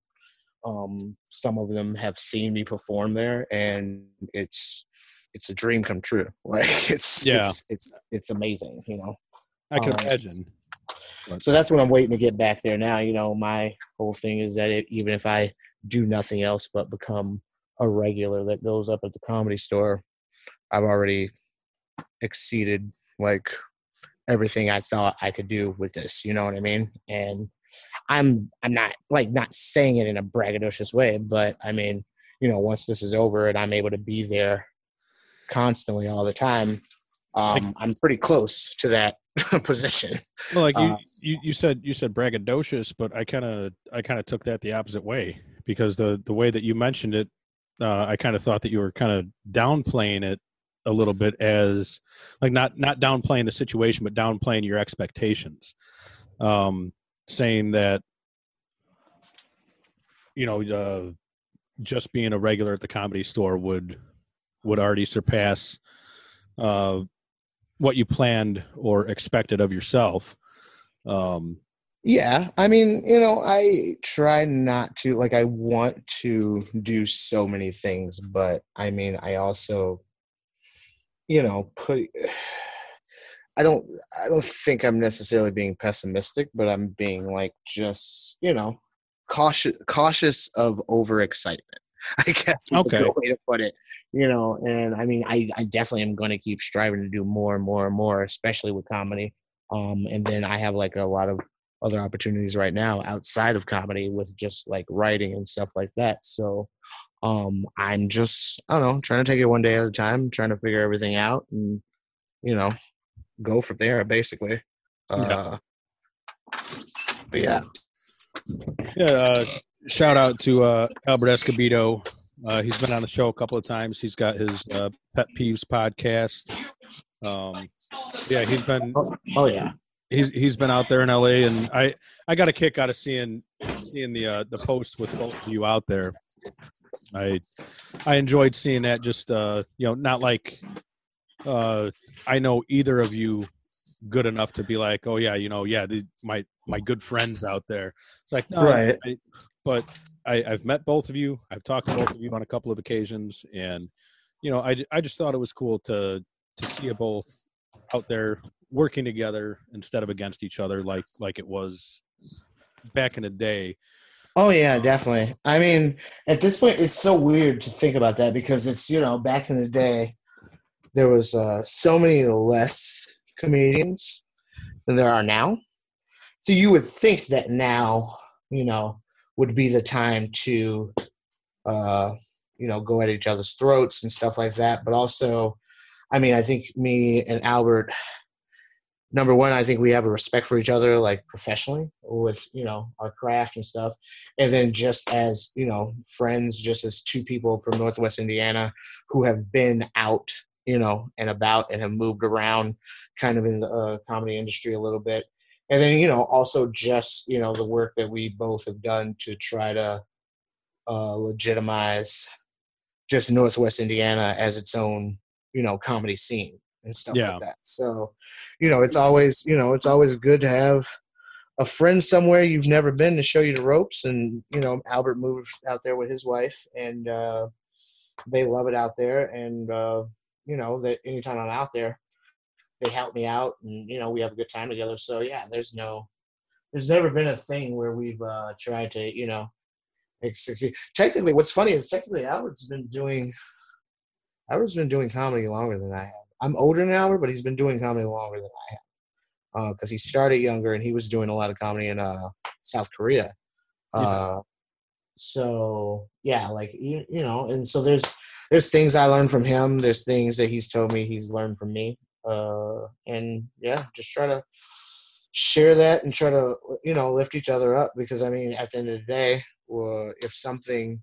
um, some of them have seen me perform there, and it's it's a dream come true. Like, it's, yeah. it's, it's, it's amazing, you know. I can um, imagine. So that's what I'm waiting to get back there now. You know, my whole thing is that it, even if I do nothing else but become a regular that goes up at the Comedy Store, I've already exceeded, like, everything I thought I could do with this. You know what I mean? And I'm I'm not, like, not saying it in a braggadocious way, but, I mean, you know, once this is over and I'm able to be there constantly all the time, um, I'm pretty close to that position. Well, like you, uh, you, you said, you said braggadocious, but I kind of, I kind of took that the opposite way, because the, the way that you mentioned it, uh, I kind of thought that you were kind of downplaying it a little bit, as like not, not downplaying the situation, but downplaying your expectations. Um, saying that, you know, uh, just being a regular at the Comedy Store would, would already surpass, uh, what you planned or expected of yourself. Um, yeah. I mean, you know, I try not to, like, I want to do so many things, but I mean, I also, you know, put, I don't, I don't think I'm necessarily being pessimistic, but I'm being like, just, you know, cautious, cautious of overexcitement, I guess is okay. a good way to put it, you know. And I mean, I, I definitely am going to keep striving to do more and more and more, especially with comedy. Um, and then I have like a lot of other opportunities right now outside of comedy with just like writing and stuff like that. So um, I'm just, I don't know, trying to take it one day at a time, trying to figure everything out and, you know, go from there basically. Uh, yeah. But yeah. Yeah. Uh- Shout out to uh, Albert Escobedo. Uh, he's been on the show a couple of times. He's got his uh, Pet Peeves podcast. Um, yeah, he's been. Oh, oh yeah, he's he's been out there in L A, and I, I got a kick out of seeing seeing the uh, the post with both of you out there. I I enjoyed seeing that. Just uh, you know, not like uh, I know either of you good enough to be like, oh yeah, you know, yeah, the, my my good friends out there. It's like, no, right. I, but I, I've met both of you. I've talked to both of you on a couple of occasions, and you know, I, I just thought it was cool to to see you both out there working together instead of against each other, like like it was back in the day. Oh yeah, definitely. I mean, at this point, it's so weird to think about that, because it's, you know, back in the day, there was uh, so many less comedians than there are now. So you would think that now, you know, would be the time to, uh, you know, go at each other's throats and stuff like that. But also, I mean, I think me and Albert, number one, I think we have a respect for each other, like professionally with, you know, our craft and stuff. And then just as, you know, friends, just as two people from Northwest Indiana who have been out, you know, and about and have moved around kind of in the uh, comedy industry a little bit. And then, you know, also just, you know, the work that we both have done to try to uh, legitimize just Northwest Indiana as its own, you know, comedy scene and stuff yeah. like that. So, you know, it's always, you know, it's always good to have a friend somewhere you've never been to show you the ropes. And, you know, Albert moved out there with his wife, and uh, they love it out there. And, uh, you know, that anytime I'm out there, they help me out, and, you know, we have a good time together. So yeah, there's no, there's never been a thing where we've uh, tried to, you know, succeed. Technically, what's funny is technically Albert's been doing, Albert's been doing comedy longer than I have. I'm older than Albert, but he's been doing comedy longer than I have. Uh, Cause he started younger, and he was doing a lot of comedy in uh, South Korea. Uh, yeah. So yeah, like, you, you know, and so there's, there's things I learned from him. There's things that he's told me he's learned from me. Uh, and yeah, just try to share that and try to, you know, lift each other up, because I mean, at the end of the day, well, if something,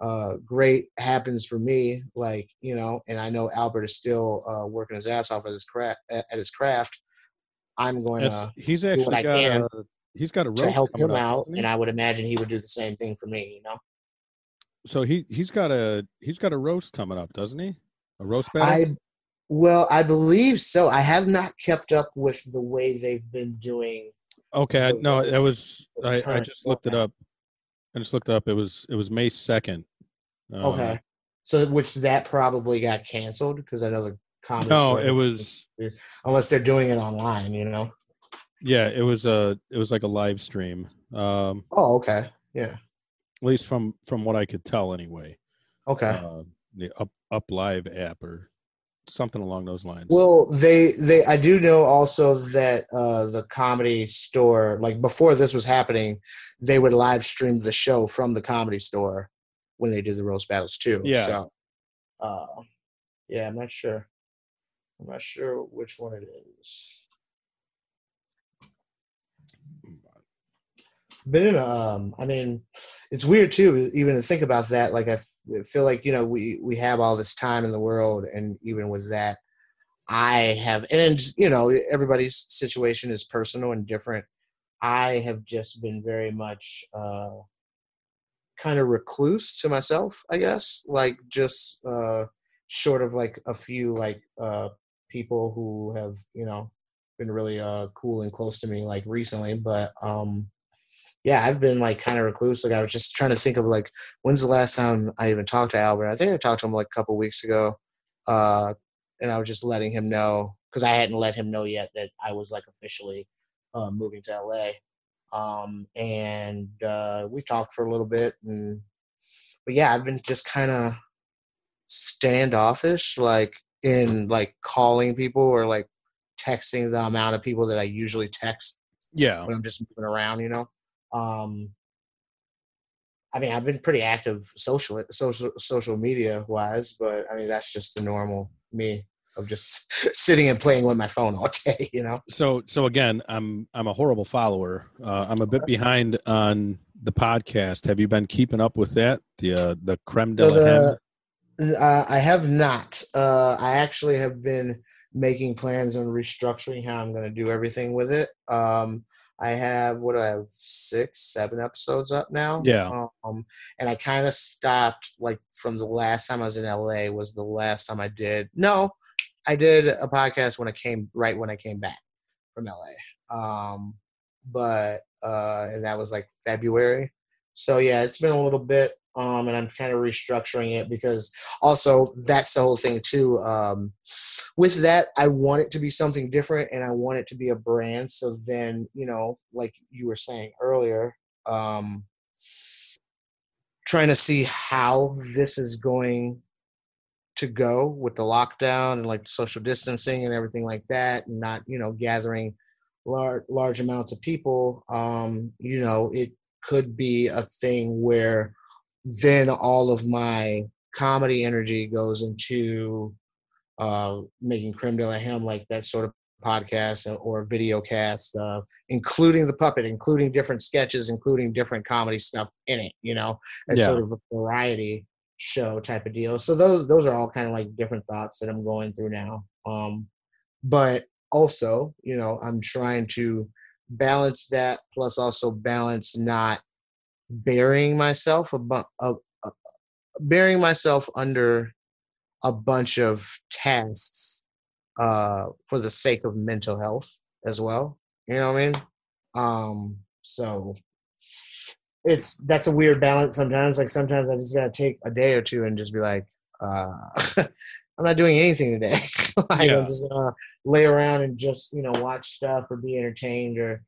uh, great happens for me, like, you know, and I know Albert is still, uh, working his ass off at his craft, at his craft, I'm going That's, to, he's actually got a, he's got a road to help him out. And I would imagine he would do the same thing for me, you know? So he, he's got a, he's got a roast coming up, doesn't he? A roast battle? Well, I believe so. I have not kept up with the way they've been doing. Okay, I, no, that was I, I just looked it up. I just looked it up. It was it was May second. Um, okay, so which that probably got canceled, because I know the comments. No, it was unless they're doing it online, you know. Yeah, it was a it was like a live stream. Um, oh, okay, yeah. At least from from what I could tell, anyway. Okay. Uh, the up up live app or something along those lines. Well, they, they, I do know also that uh, the Comedy Store, like before this was happening, they would live stream the show from the Comedy Store when they did the roast battles too. Yeah. So, uh, yeah, I'm not sure. I'm not sure which one it is. Been in a, um, I mean, it's weird too, even to think about that. Like, I f- feel like, you know, we, we have all this time in the world. And even with that, I have, and you know, everybody's situation is personal and different. I have just been very much uh, kind of recluse to myself, I guess, like just uh, short of like a few like uh, people who have, you know, been really uh, cool and close to me like recently. But um, yeah, I've been like kind of recluse. Like I was just trying to think of like, when's the last time I even talked to Albert? I think I talked to him like a couple weeks ago. Uh, and I was just letting him know, because I hadn't let him know yet that I was like officially Uh, moving to L A, um, and uh, we talked for a little bit, and but yeah, I've been just kind of standoffish, like in like calling people or like texting the amount of people that I usually text. Yeah, when I'm just moving around, you know. Um, I mean, I've been pretty active social social social media wise, but I mean that's just the normal me. Of just sitting and playing with my phone all day, you know? So, so again, I'm, I'm a horrible follower. Uh, I'm a bit behind on the podcast. Have you been keeping up with that? The, uh, the Crème de la Hème? Uh, I have not. Uh, I actually have been making plans on restructuring how I'm going to do everything with it. Um, I have, what do I have? Six, seven episodes up now. Yeah. Um, and I kind of stopped like from the last time I was in L A was the last time I did. No, I did a podcast when I came right when I came back from L A, um, but uh, and that was like February. So yeah, it's been a little bit, um, and I'm kind of restructuring it because also that's the whole thing too. Um, with that, I want it to be something different, and I want it to be a brand. So then, you know, like you were saying earlier, um, trying to see how this is going to go with the lockdown and like social distancing and everything like that, and not, you know, gathering large, large amounts of people. Um, you know, it could be a thing where then all of my comedy energy goes into uh, making Crème de la Hème, like that sort of podcast or video cast, uh, including the puppet, including different sketches, including different comedy stuff in it, you know, as yeah. sort of a variety show type of deal. So those those are all kind of like different thoughts that I'm going through now. Um, but also, you know, I'm trying to balance that, plus also balance not burying myself ab- uh, uh, burying myself under a bunch of tasks uh, for the sake of mental health as well. You know what I mean? Um, so. It's that's a weird balance sometimes. Like sometimes I just gotta take a day or two and just be like, uh, I'm not doing anything today. Like yeah. I'm just gonna lay around and just, you know, watch stuff or be entertained or,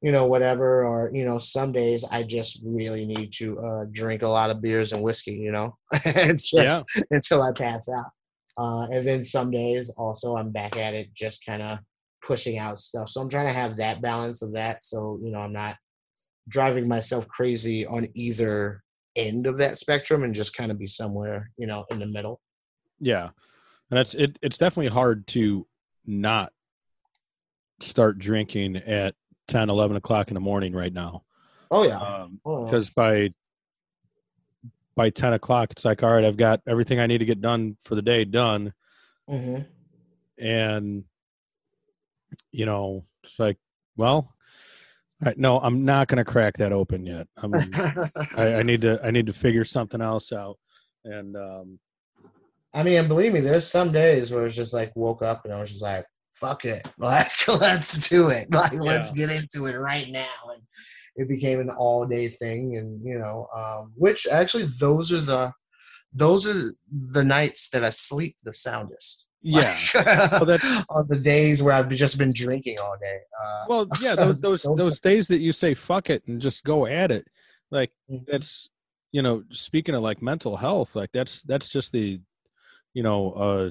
you know, whatever. Or, you know, some days I just really need to uh, drink a lot of beers and whiskey, you know, just, yeah. until I pass out. Uh, and then some days also I'm back at it, just kind of pushing out stuff. So I'm trying to have that balance of that. So, you know, I'm not driving myself crazy on either end of that spectrum and just kind of be somewhere, you know, in the middle. Yeah. And that's, it, it's definitely hard to not start drinking at ten, eleven o'clock in the morning right now. Oh yeah. Um, oh. Cause by, by ten o'clock, it's like, all right, I've got everything I need to get done for the day done. Mm-hmm. And you know, it's like, well, all right, no, I'm not going to crack that open yet. I'm, I, I need to. I need to figure something else out. And um, I mean, believe me, there's some days where it's just like woke up and I was just like, "Fuck it, like let's do it, like yeah. let's get into it right now." And it became an all day thing, and you know, um, which actually those are the those are the nights that I sleep the soundest. Yeah, well, that's on the days where I've just been drinking all day. Uh, well, yeah, those those those days that you say fuck it and just go at it, like mm-hmm. that's, you know, speaking of like mental health, like that's that's just the, you know, uh,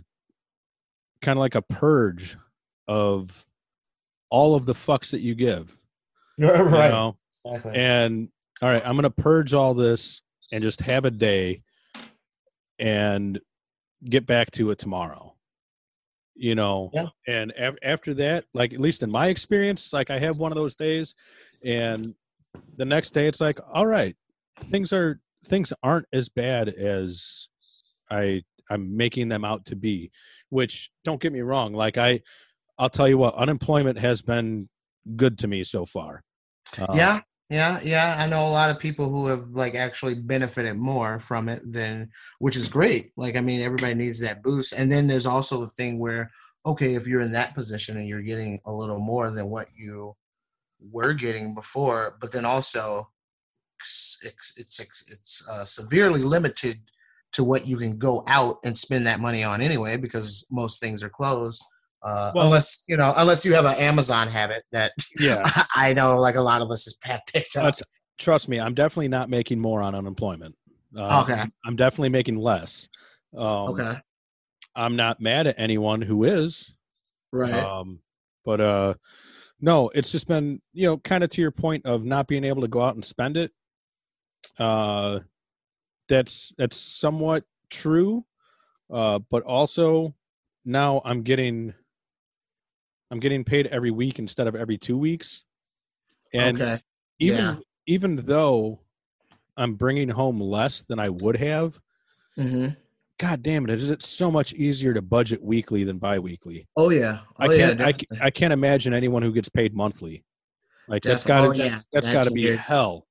kind of like a purge of all of the fucks that you give, right? You know? Exactly. And all right, I'm gonna purge all this and just have a day, and get back to it tomorrow. You know, yeah. and af- after that, like, at least in my experience, like I have one of those days and the next day it's like, all right, things are things aren't as bad as I I'm making them out to be, which don't get me wrong. Like I, I'll tell you what, unemployment has been good to me so far. Uh, yeah. Yeah. Yeah. I know a lot of people who have like actually benefited more from it than, which is great. Like, I mean, everybody needs that boost. And then there's also the thing where, okay, if you're in that position and you're getting a little more than what you were getting before, but then also it's, it's, it's uh, severely limited to what you can go out and spend that money on anyway, because most things are closed. Uh, well, unless, you know, unless you have an Amazon habit that yeah. I know, like a lot of us has picked up. Trust me, I'm definitely not making more on unemployment. Uh, okay. I'm definitely making less. Um, okay. I'm not mad at anyone who is. Right. Um, but uh, no, it's just been, you know, kind of to your point of not being able to go out and spend it. Uh, that's, that's somewhat true. Uh, but also now I'm getting, I'm getting paid every week instead of every two weeks. And okay. even, yeah. even though I'm bringing home less than I would have, mm-hmm. God damn it. Is it so much easier to budget weekly than biweekly? Oh yeah. Oh, I can't, yeah, I, I can't imagine anyone who gets paid monthly. Like Def- that's gotta, oh, yeah. that's, that's, that's gotta be weird. Hell.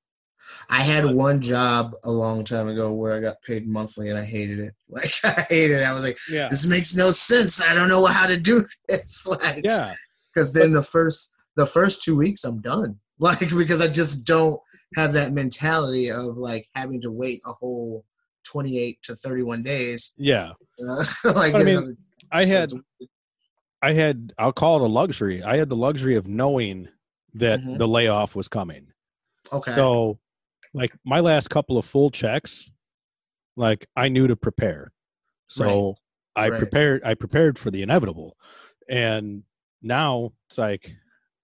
I had one job a long time ago where I got paid monthly and I hated it. Like I hated it. I was like, yeah. this makes no sense. I don't know how to do this. Like, yeah. Cause then but, the first, the first two weeks I'm done. Like, because I just don't have that mentality of like having to wait a whole twenty-eight to thirty-one days. Yeah. You know? Like, I mean, another, I had, I had, I'll call it a luxury. I had the luxury of knowing that mm-hmm. the layoff was coming. Okay. So, like my last couple of full checks, like I knew to prepare. So right. I right. prepared, I prepared for the inevitable. And now it's like,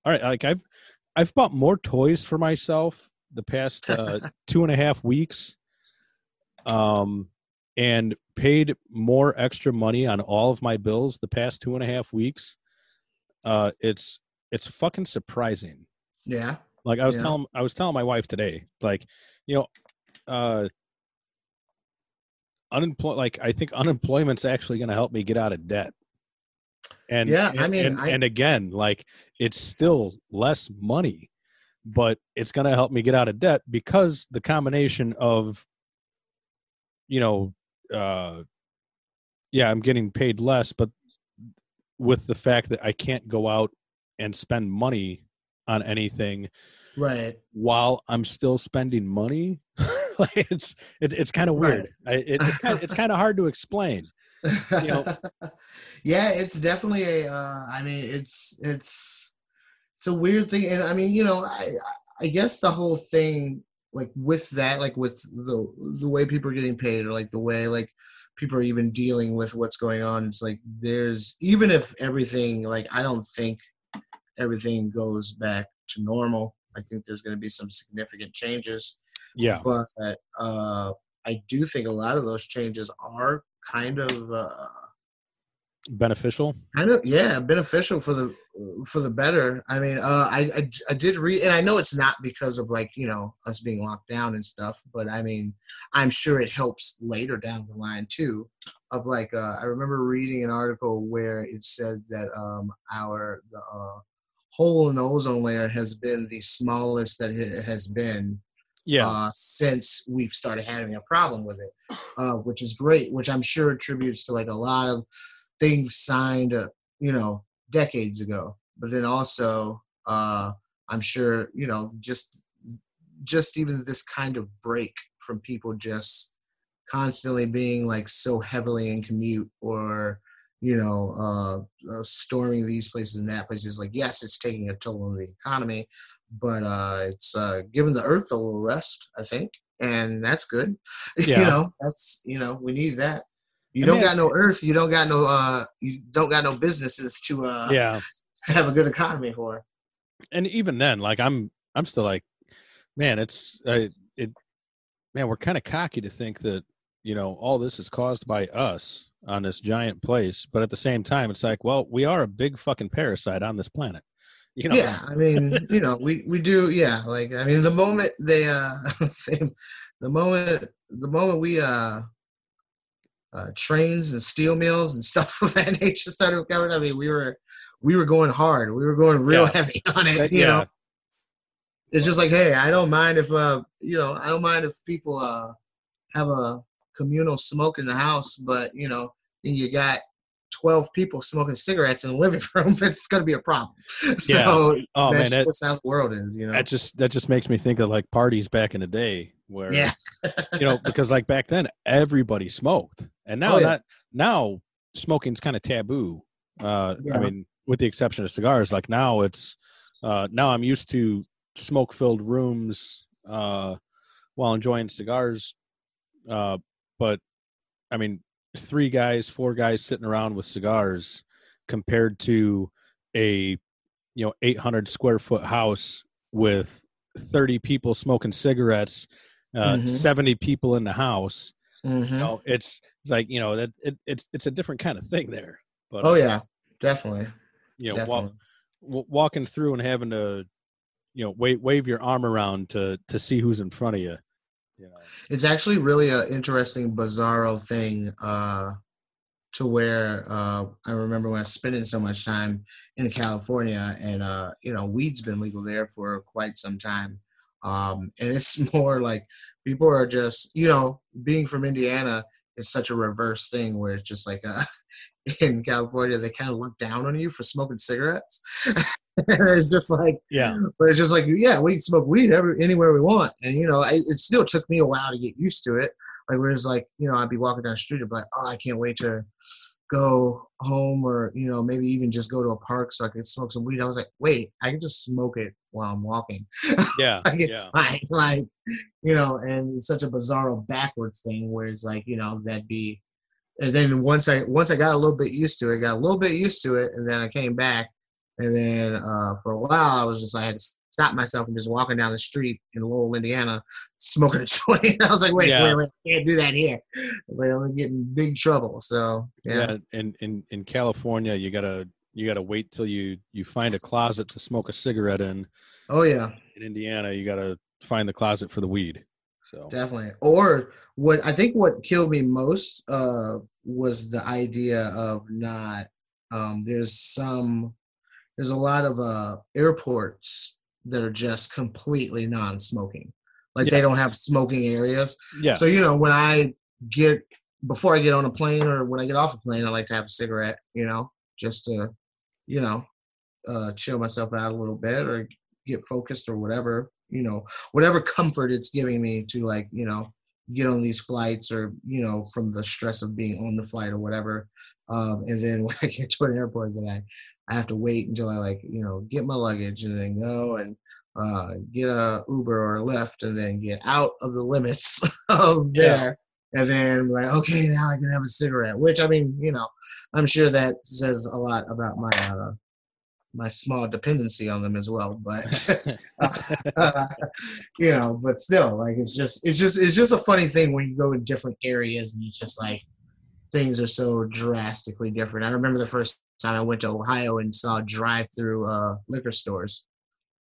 all right, like I've, I've bought more toys for myself the past uh, two and a half weeks um, and paid more extra money on all of my bills the past two and a half weeks. Uh, it's, it's fucking surprising. Yeah. Like I was yeah. telling, I was telling my wife today, like, you know, uh, unemployed, like I think unemployment's actually going to help me get out of debt. And yeah, I mean, and, I, and again, like it's still less money, but it's going to help me get out of debt because the combination of, you know, uh, yeah, I'm getting paid less, but with the fact that I can't go out and spend money on anything right while I'm still spending money. Like it's it, it's kind of weird. Right. I, it, it's kind of, it's kind of hard to explain, you know? Yeah, it's definitely a uh I mean it's it's it's a weird thing. And I mean, you know, I I guess the whole thing like with that, like with the the way people are getting paid, or like the way like people are even dealing with what's going on, it's like there's, even if everything, like I don't think everything goes back to normal. I think there's going to be some significant changes. Yeah. But uh, I do think a lot of those changes are kind of uh, beneficial. Kind of, yeah, beneficial for the for the better. I mean, uh, I, I I did read, and I know it's not because of like, you know, us being locked down and stuff, but I mean, I'm sure it helps later down the line too. Of like, uh, I remember reading an article where it said that um, our the, uh, hole in the ozone layer has been the smallest that it has been yeah. uh, since we've started having a problem with it, uh, which is great, which I'm sure attributes to like a lot of things signed, uh, you know, decades ago. But then also, uh, I'm sure, you know, just just even this kind of break from people just constantly being like so heavily in commute or, you know, uh, uh, storming these places and that place is like, yes, it's taking a toll on the economy, but uh, it's uh, giving the earth a little rest, I think. And that's good. Yeah. You know, that's, you know, we need that. You I don't mean, got no earth. You don't got no, uh, you don't got no businesses to uh, yeah. have a good economy for. And even then, like, I'm, I'm still like, man, it's, uh, it, man, we're kind of cocky to think that, you know, all this is caused by us on this giant place. But at the same time, it's like, well, we are a big fucking parasite on this planet. You know? Yeah, I mean, you know, we, we do, yeah. Like, I mean, the moment they, uh, the moment, the moment we, uh, uh, trains and steel mills and stuff of that nature started coming. I mean, we were, we were going hard. We were going real yeah. heavy on it, you yeah. know? It's just like, hey, I don't mind if, uh, you know, I don't mind if people, uh, have a communal smoke in the house, but, you know, then you got twelve people smoking cigarettes in the living room, it's going to be a problem. Yeah. So oh, that's man, that, just how the world is, you know. That just that just makes me think of like parties back in the day where, yeah. you know, because like back then everybody smoked, and now oh, yeah. that now smoking's kind of taboo. Uh, yeah. I mean, with the exception of cigars, like now it's uh, now I'm used to smoke-filled rooms uh, while enjoying cigars, uh, but I mean. Three guys, four guys sitting around with cigars compared to a, you know, eight hundred square foot house with thirty people smoking cigarettes, uh, mm-hmm. seventy people in the house. Mm-hmm. You know, it's, it's like, you know, that it, it's, it's a different kind of thing there. But oh yeah, definitely. You know, definitely. Walk, walking through and having to, you know, wave, wave your arm around to, to see who's in front of you. Yeah. It's actually really an interesting, bizarro thing uh, to where uh, I remember when I was spending so much time in California, and, uh, you know, weed's been legal there for quite some time. Um, and it's more like people are just, you know, being from Indiana, it's such a reverse thing where it's just like uh, in California, they kind of look down on you for smoking cigarettes. It's just like, yeah, but it's just like, yeah, we can smoke weed every, anywhere we want. And, you know, I, it still took me a while to get used to it. Like, where it's like, you know, I'd be walking down the street and be like, oh, I can't wait to go home, or, you know, maybe even just go to a park so I can smoke some weed. I was like, wait, I can just smoke it while I'm walking. Yeah. Like, it's yeah. fine. Like, you know, and it's such a bizarro backwards thing where it's like, you know, that'd be, and then once I, once I got a little bit used to it, got a little bit used to it. And then I came back. And then uh, for a while, I was just, I had to stop myself from just walking down the street in Lowell, Indiana, smoking a joint. I was like, wait, yeah. wait, wait, I can't do that here. I was like, I'm getting in big trouble. So, yeah. yeah and in, in California, you gotta you gotta wait till you, you find a closet to smoke a cigarette in. Oh, yeah. In Indiana, you gotta find the closet for the weed. So definitely. Or what I think what killed me most uh, was the idea of not, um, there's some, there's a lot of uh, airports that are just completely non-smoking. Like yeah. they don't have smoking areas. Yeah. So, you know, when I get, before I get on a plane or when I get off a plane, I like to have a cigarette, you know, just to, you know, uh, chill myself out a little bit or get focused or whatever, you know, whatever comfort it's giving me to, like, you know, get on these flights or, you know, from the stress of being on the flight or whatever. Um, and then when I get to an airport, then I, I have to wait until I, like, you know, get my luggage and then go and uh, get a Uber or Lyft and then get out of the limits of there. Yeah. And then like, okay, now I can have a cigarette, which, I mean, you know, I'm sure that says a lot about my, uh, my small dependency on them as well, but uh, uh, you know, but still, like, it's just, it's just, it's just a funny thing when you go in different areas and it's just like things are so drastically different. I remember the first time I went to Ohio and saw drive-through uh, liquor stores,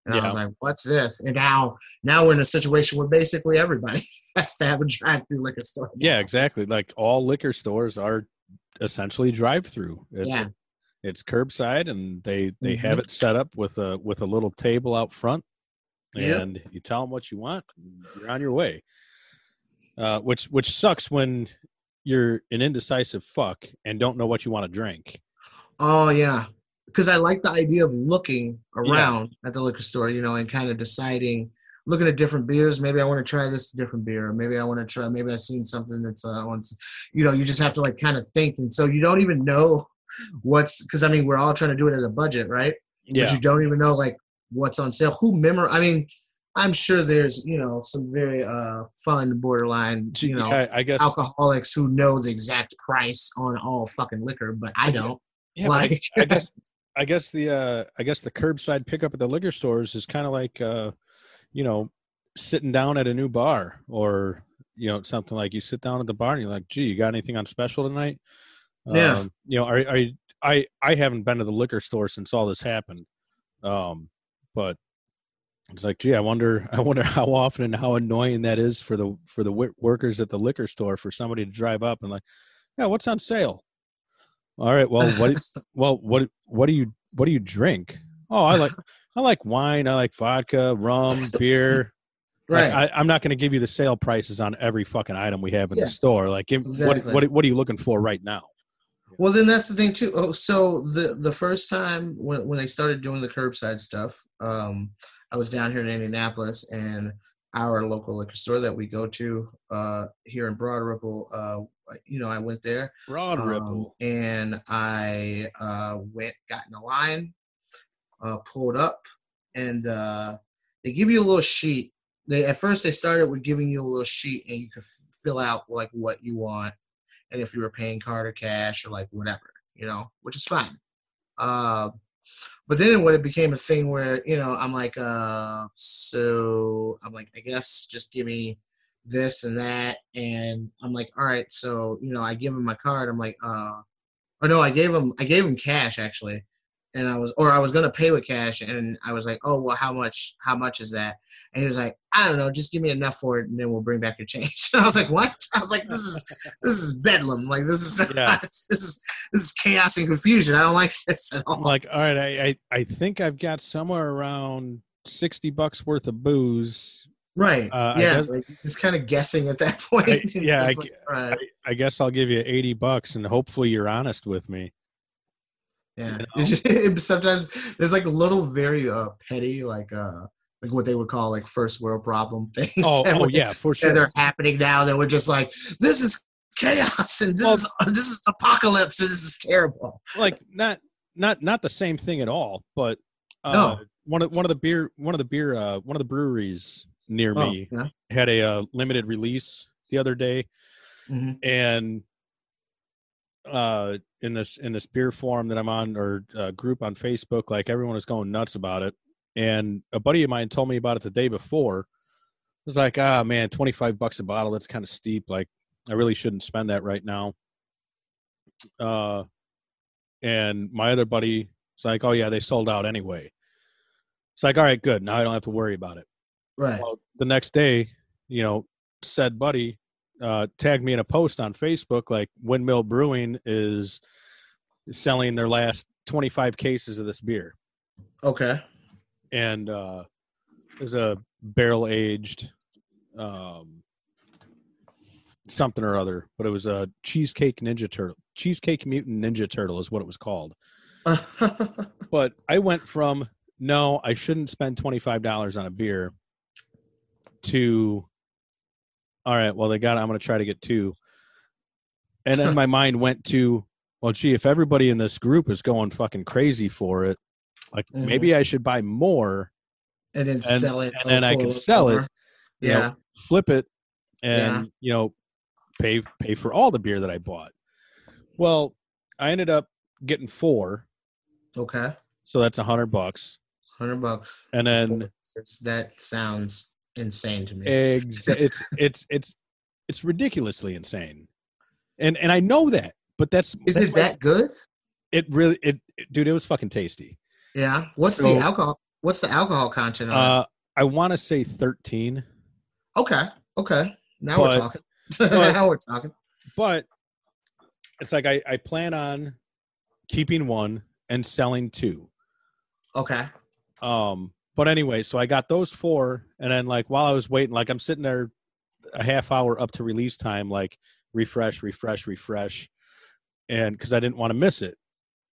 and yeah. I was like, "What's this?" And now, now we're in a situation where basically everybody has to have a drive-through liquor store. Now. Yeah, exactly. Like, all liquor stores are essentially drive-through. Yeah. It's curbside, and they, they mm-hmm. have it set up with a with a little table out front, and yep. you tell them what you want, and you're on your way. Uh, which which sucks when you're an indecisive fuck and don't know what you want to drink. Oh yeah, because I like the idea of looking around yeah. at the liquor store, you know, and kind of deciding, looking at different beers. Maybe I want to try this different beer. Maybe I want to try. Maybe I've seen something that's uh, once, you know, you just have to like kind of think, and so you don't even know. What's, because I mean, we're all trying to do it at a budget, right? Yeah. But you don't even know like what's on sale. Who memor? I mean, I'm sure there's, you know, some very uh fun borderline, you know, yeah, I guess alcoholics who know the exact price on all fucking liquor, but I don't. Yeah, like, I guess, I guess the uh, I guess the curbside pickup at the liquor stores is kind of like, uh, you know, sitting down at a new bar or, you know, something like you sit down at the bar and you're like, gee, you got anything on special tonight? Yeah, um, you know, I I I haven't been to the liquor store since all this happened. Um, but it's like, gee, I wonder, I wonder how often and how annoying that is for the, for the w- workers at the liquor store, for somebody to drive up and like, yeah, what's on sale? All right. Well, what, well, what, what do you, what do you drink? Oh, I like, I like wine. I like vodka, rum, beer. Right. I, I, I'm not going to give you the sale prices on every fucking item we have in yeah, the store. Like, give, exactly. what, what, what are you looking for right now? Well, then that's the thing too. Oh, so the, the first time when, when they started doing the curbside stuff, um, I was down here in Indianapolis, and our local liquor store that we go to uh, here in Broad Ripple, uh, you know, I went there. Broad um, Ripple. And I uh, went, got in a line, uh, pulled up, and uh, they give you a little sheet. They at first they started with giving you a little sheet, and you could fill out like what you want, and if you were paying card or cash or like whatever, you know, which is fine. Uh, but then when it became a thing where, you know, I'm like, uh, so I'm like, I guess just give me this and that. And I'm like, all right. So, you know, I give him my card. I'm like, uh, oh no, I gave him, I gave him cash actually. And I was, or I was going to pay with cash. And I was like, oh, well, how much, how much is that? And he was like, I don't know, just give me enough for it. And then we'll bring back your change. And I was like, what? I was like, this is, this is bedlam. Like, this is, yeah. this is, this is chaos and confusion. I don't like this at all. I'm like, all right, I, I, I think I've got somewhere around sixty bucks worth of booze. Right. Uh, yeah. Guess, like, just kind of guessing at that point. I, yeah. I, like, right. I, I guess I'll give you eighty bucks and hopefully you're honest with me. Yeah, you know? It's just, it, sometimes there's like little very uh, petty, like uh, like what they would call like first world problem things. Oh, that oh would, yeah, for sure. That are happening now that we're just like, this is chaos and this well, is this is apocalypse and this is terrible. Like not not not the same thing at all, but uh, no. one of one of the beer one of the beer uh, one of the breweries near oh, me yeah. had a uh, limited release the other day, mm-hmm. and. uh in this in this beer forum that I'm on, or uh, group on Facebook, like everyone is going nuts about it, and a buddy of mine told me about it the day before. It was like, ah man, twenty-five bucks a bottle, that's kind of steep, like I really shouldn't spend that right now. Uh and my other buddy was like, oh yeah, they sold out anyway. It's like, all right, good, now I don't have to worry about it. Right. Well, the next day, you know, said buddy Uh, tagged me in a post on Facebook, like Windmill Brewing is selling their last twenty-five cases of this beer. Okay. And uh, there's a barrel aged um, something or other, but it was a Cheesecake Ninja Turtle. Cheesecake Mutant Ninja Turtle is what it was called. But I went from, no, I shouldn't spend twenty-five dollars on a beer to... all right, well, they got it. I'm going to try to get two. And then my mind went to, well, gee, if everybody in this group is going fucking crazy for it, like mm-hmm. maybe I should buy more. And then and, sell it. And then I can sell over. it. Yeah. Know, flip it and, yeah. you know, pay pay for all the beer that I bought. Well, I ended up getting four. Okay. So that's a hundred bucks. a hundred bucks. And then. That sounds... insane to me. it's it's it's it's ridiculously insane, and and I know that, but that's is that's it that it, good? It really it, it dude, it was fucking tasty. Yeah. What's so, the alcohol? What's the alcohol content? On uh, it? I want to say thirteen. Okay. Okay. Now but, we're talking. But, now we're talking. But it's like I I plan on keeping one and selling two. Okay. Um. But anyway, so I got those four, and then like while I was waiting, like I'm sitting there a half hour up to release time, like refresh, refresh, refresh, and because I didn't want to miss it.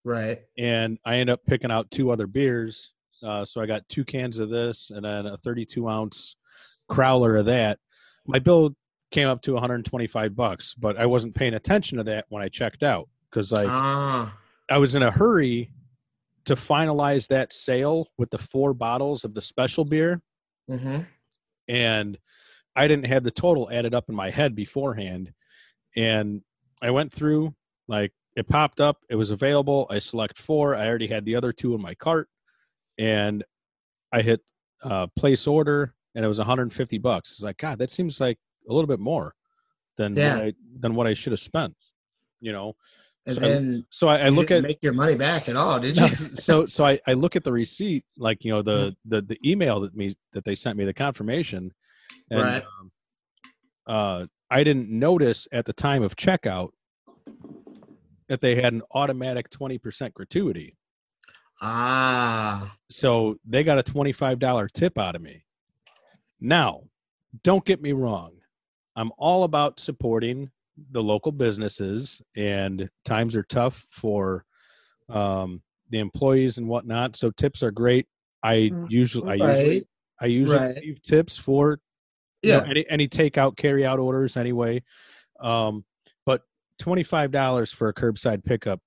Right. And I ended up picking out two other beers. Uh, so I got two cans of this and then a thirty-two ounce crowler of that. My bill came up to one hundred twenty-five bucks, but I wasn't paying attention to that when I checked out because like ah. I was in a hurry to finalize that sale with the four bottles of the special beer. Mm-hmm. And I didn't have the total added up in my head beforehand. And I went through, like it popped up, it was available. I select four. I already had the other two in my cart, and I hit uh place order, and it was one hundred fifty bucks. It's like, God, that seems like a little bit more than, yeah. what, I, than what I should have spent, you know? And so then I, so I, I look didn't at make your money back at all, did you? No, so so I, I look at the receipt, like, you know, the the, the email that me that they sent me, the confirmation, and right. um, uh, I didn't notice at the time of checkout that they had an automatic twenty percent gratuity. Ah. So they got a twenty-five dollars tip out of me. Now, don't get me wrong. I'm all about supporting the local businesses, and times are tough for um, the employees and whatnot. So tips are great. I usually, right. I usually, I usually right. receive tips for yeah. you know, any, any takeout, carry out orders anyway. Um, but twenty-five dollars for a curbside pickup.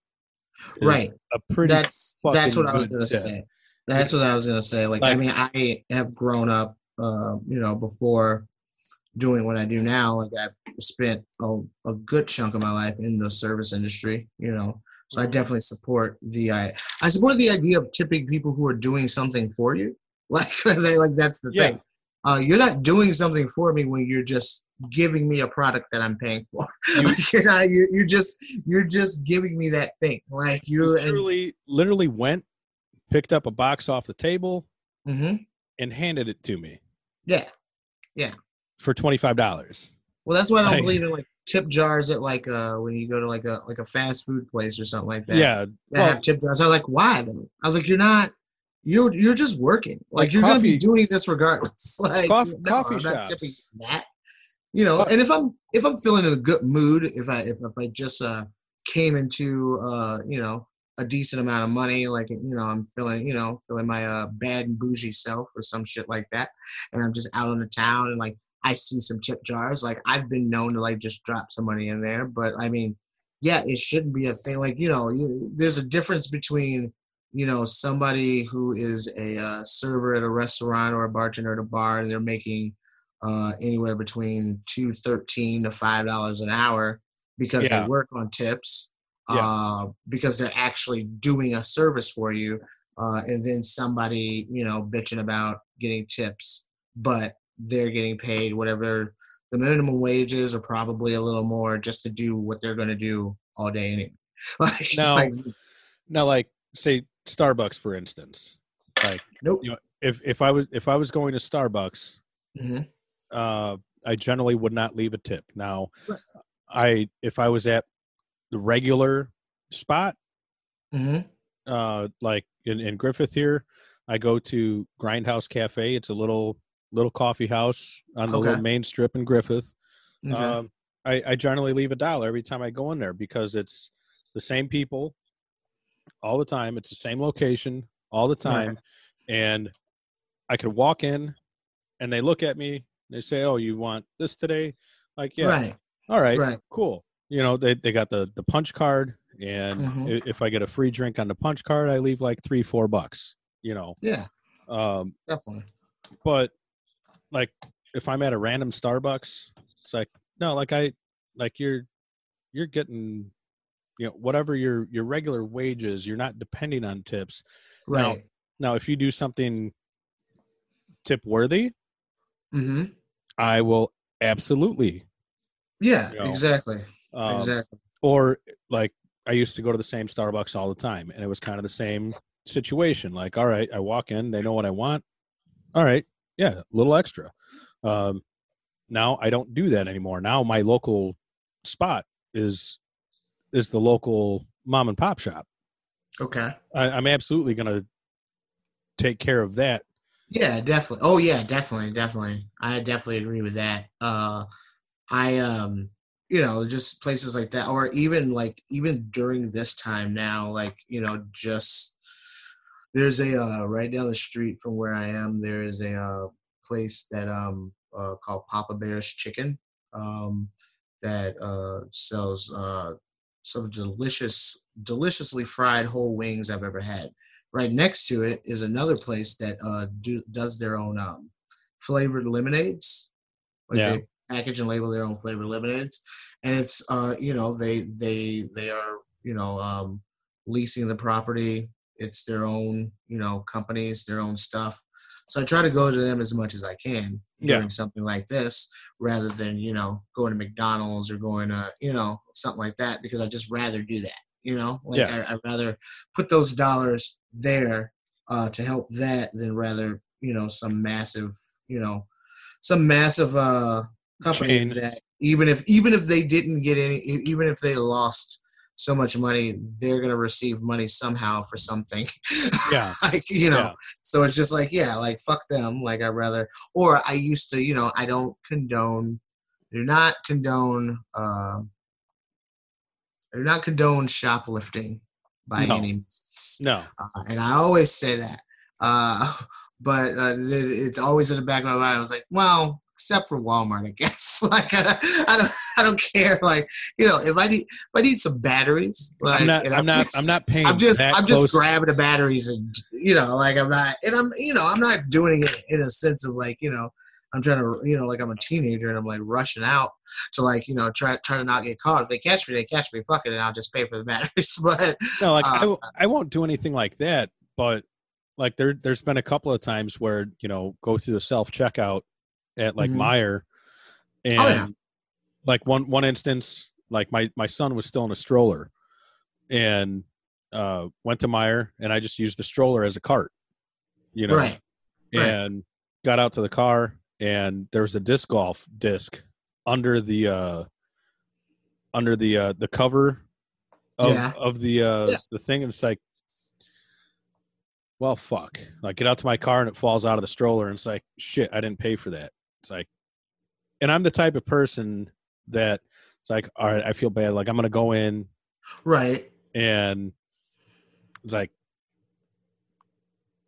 Right. A pretty that's, that's what I was going to say. That's what I was going to say. Like, like, I mean, I have grown up, uh, you know, before doing what I do now. Like, I've spent a, a good chunk of my life in the service industry, you know, so I definitely support the, I, I support the idea of tipping people who are doing something for you. Like, they, like that's the yeah. thing. Uh, you're not doing something for me when you're just giving me a product that I'm paying for. Like, you're not, you're, you're just, you're just giving me that thing. Like, you literally, and, literally went, picked up a box off the table mm-hmm. and handed it to me. Yeah. Yeah. For twenty-five dollars. Well, that's why I don't like, believe in like tip jars at like, uh, when you go to like a, like a fast food place or something like that. Yeah. They well, have tip jars. I was like, why though? I was like, you're not, You're you're just working. Like, like you're coffee, gonna be doing this regardless. Like coffee, no, coffee I'm not tipping that. You know, coffee. And if I'm if I'm feeling in a good mood, if I if, if I just uh, came into uh, you know, a decent amount of money, like, you know, I'm feeling you know feeling my uh, bad and bougie self or some shit like that, and I'm just out on the town and like I see some tip jars, like I've been known to like just drop some money in there. But I mean, yeah, it shouldn't be a thing. Like, you know, you, there's a difference between, you know, somebody who is a uh, server at a restaurant or a bartender at a bar, and they're making uh, anywhere between two thirteen to five dollars an hour because yeah. they work on tips, yeah. uh, because they're actually doing a service for you, uh, and then somebody, you know, bitching about getting tips, but they're getting paid whatever the minimum wages or probably a little more just to do what they're going to do all day anyway. like, now, like, now, like say. Starbucks, for instance, like nope. you know, if if I was if I was going to Starbucks, mm-hmm. uh, I generally would not leave a tip. Now, I if I was at the regular spot, mm-hmm. uh, like in, in Griffith here, I go to Grindhouse Cafe. It's a little little coffee house on the okay. little main strip in Griffith. Okay. Um, I, I generally leave a dollar every time I go in there because it's the same people. All the time. It's the same location all the time. Okay. And I could walk in and they look at me and they say, oh, you want this today? Like, yeah. Right. All right, right. Cool. You know, they, they got the, the punch card. And mm-hmm. if I get a free drink on the punch card, I leave like three, four bucks, you know? Yeah. Um, Definitely. But like, if I'm at a random Starbucks, it's like, no, like I, like you're, you're getting, you know, whatever your, your regular wages, you're not depending on tips. Right. Now, now if you do something tip worthy, mm-hmm. I will absolutely. Yeah, you know, exactly. Um, exactly. Or like I used to go to the same Starbucks all the time, and it was kind of the same situation. Like, all right, I walk in, they know what I want. All right. Yeah. A little extra. Um, now I don't do that anymore. Now my local spot is, is the local mom and pop shop. Okay. I, I'm absolutely going to take care of that. Yeah, definitely. Oh yeah, definitely. Definitely. I definitely agree with that. Uh, I, um, you know, just places like that, or even like, even during this time now, like, you know, just there's a, uh, right down the street from where I am, there is a uh, place that, um, uh, called Papa Bear's Chicken, um, that, uh, sells, uh, some delicious, deliciously fried whole wings I've ever had. Right next to it is another place that uh, do, does their own um, flavored lemonades. Like yeah. They package and label their own flavored lemonades, and it's uh, you know they they they are you know um, leasing the property. It's their own you know companies, their own stuff. So I try to go to them as much as I can doing yeah. something like this, rather than, you know, going to McDonald's or going to, you know, something like that, because I just rather do that. You know, like yeah. I, I'd rather put those dollars there uh, to help that than rather, you know, some massive, you know, some massive uh, companies Chains. that even if even if they didn't get any, even if they lost so much money, they're going to receive money somehow for something. Yeah. Like, you know, yeah. So it's just like, yeah, like fuck them. Like I'd rather, or I used to, you know, I don't condone, do not condone, um, do not condone shoplifting by no. any means. No. Uh, and I always say that. Uh, but uh, it, it's always in the back of my mind. I was like, well, except for Walmart, I guess. Like, I, I don't, I don't care. Like, you know, if I need, if I need some batteries, like, I'm not, and I'm, I'm not, just, I'm not paying. I'm just, that I'm close. just grabbing the batteries, and you know, like, I'm not, and I'm, you know, I'm not doing it in a sense of like, you know, I'm trying to, you know, like I'm a teenager and I'm like rushing out to like, you know, try, try to not get caught. If they catch me, they catch me, fuck it, and I'll just pay for the batteries. But no, like, uh, I, w- I won't do anything like that. But like, there, there's been a couple of times where, you know, go through the self checkout at like mm-hmm. Meijer, and oh, yeah. like one one instance, like my my son was still in a stroller, and uh went to Meijer, and I just used the stroller as a cart, you know, right. and right. got out to the car, and there was a disc golf disc under the uh under the uh the cover of yeah. of the uh yeah. the thing, and it's like, well, fuck, like get out to my car and it falls out of the stroller, and it's like, shit, I didn't pay for that. It's like, and I'm the type of person that it's like, all right, I feel bad. Like I'm going to go in. Right. And it's like,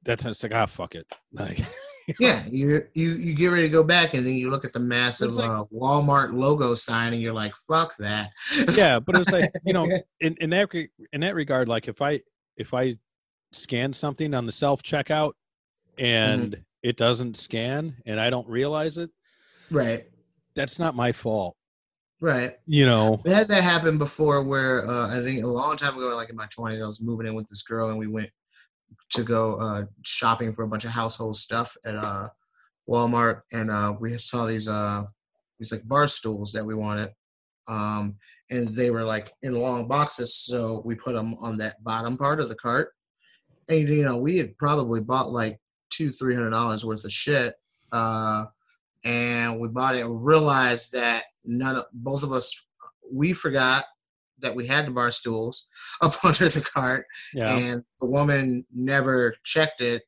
that's it's like, ah, fuck it. Like, you know? Yeah. You, you, you get ready to go back, and then you look at the massive like, uh, Walmart logo sign, and you're like, fuck that. Yeah. But it's like, you know, in, in that, in that regard, like if I, if I, scan something on the self checkout and mm-hmm. it doesn't scan and I don't realize it, right, that's not my fault. Right. You know, we had that happen before where uh I think a long time ago, like in my twenties, I was moving in with this girl, and we went to go uh shopping for a bunch of household stuff at uh Walmart, and uh we saw these uh these like bar stools that we wanted, um and they were like in long boxes, so we put them on that bottom part of the cart. And, you know, we had probably bought like two, three hundred dollars worth of shit. Uh, and we bought it and realized that none of both of us, we forgot that we had the bar stools up under the cart. Yeah. And the woman never checked it.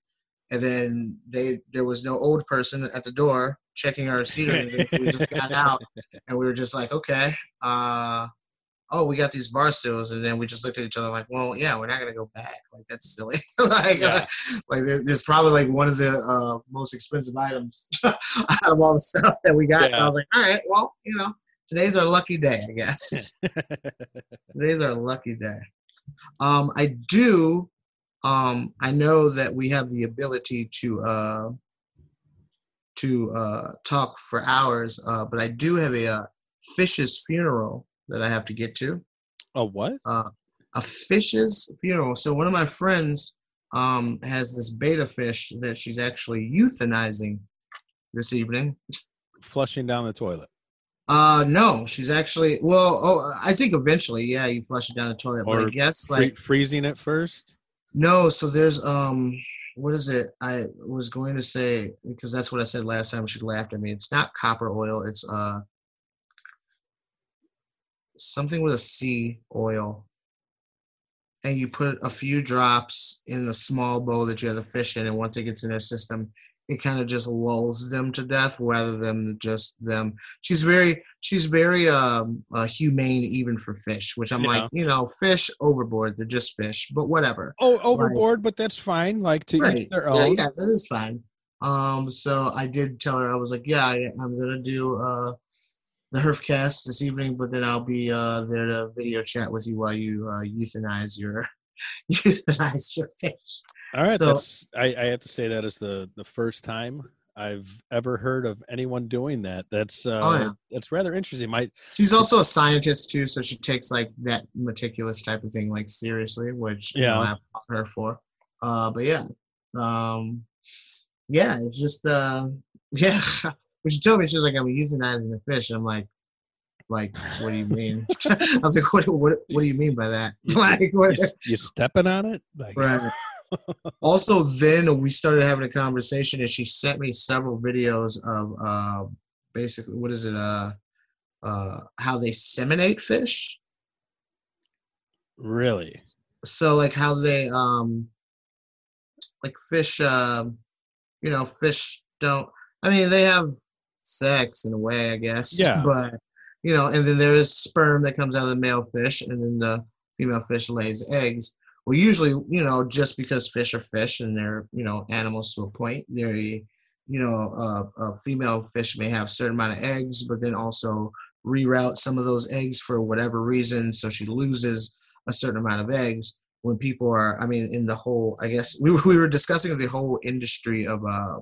And then they there was no old person at the door checking our receipt. So we just got out and we were just like, okay, uh, oh, we got these bar stools, and then we just looked at each other like, well, yeah, we're not gonna go back. Like that's silly. Like, yeah. uh, like there, there's probably like one of the uh, most expensive items out of all the stuff that we got. Yeah. So I was like, all right, well, you know, today's our lucky day, I guess. Today's our lucky day. Um, I do. Um, I know that we have the ability to uh, to uh, talk for hours, uh, but I do have a uh, fish's funeral that I have to get to. A what? Uh, a fish's funeral. So one of my friends um, has this betta fish that she's actually euthanizing this evening. Flushing down the toilet. Uh, no, she's actually, well, oh, I think eventually, yeah, you flush it down the toilet. Or but I guess free, like freezing it first? No, so there's, um, what is it? I was going to say, because that's what I said last time she laughed at me. It's not copper oil. It's, uh, something with a C oil, and you put a few drops in the small bowl that you have the fish in, and once it gets in their system, it kind of just lulls them to death rather than just them. She's very, she's very um, uh, humane even for fish, which I'm yeah. like, you know, fish overboard, they're just fish, but whatever. Oh, overboard, like, but that's fine. Like to right. eat their own. Yeah, yeah, that is fine. Um, so I did tell her, I was like, yeah, I, I'm gonna do uh. the HerfCast this evening, but then I'll be uh, there to video chat with you while you uh, euthanize your euthanize your fish. All right, so, that's, I, I have to say that is the, the first time I've ever heard of anyone doing that. That's uh, oh, yeah. that's rather interesting. My she's also a scientist too, so she takes like that meticulous type of thing like seriously, which yeah. you know, I applaud her for. Uh, but yeah, um, yeah, it's just uh, yeah. But she told me, she was like, I'm euthanizing the fish. And I'm like, Like, what do you mean? I was like, what, what, what do you mean by that? Like, what? You, you stepping on it? Like. Right. Also, then we started having a conversation, and she sent me several videos of uh, basically, what is it? Uh, uh, how they seminate fish. Really? So, like, how they, um, like, fish, uh, you know, fish don't, I mean, they have sex in a way, I guess. Yeah. But, you know, and then there is sperm that comes out of the male fish, and then the female fish lays eggs. Well, usually, you know, just because fish are fish and they're, you know, animals to a point, they're, you know, uh, a female fish may have a certain amount of eggs, but then also reroute some of those eggs for whatever reason. So she loses a certain amount of eggs. When people are, I mean, in the whole, I guess, we we were discussing the whole industry of uh,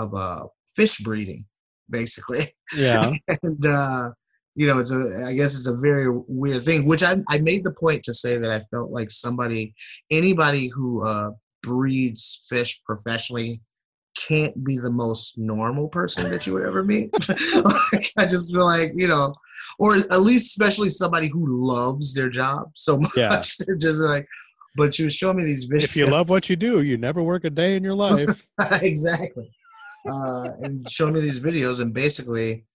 of uh, fish breeding, basically. Yeah. And, uh, you know, it's a, I guess it's a very weird thing, which I I made the point to say that I felt like somebody, anybody who uh, breeds fish professionally can't be the most normal person that you would ever meet. Like, I just feel like, you know, or at least especially somebody who loves their job so much. Yeah. Just like, but you show me these videos. If you love what you do, you never work a day in your life. Exactly. Uh, and show me these videos, and basically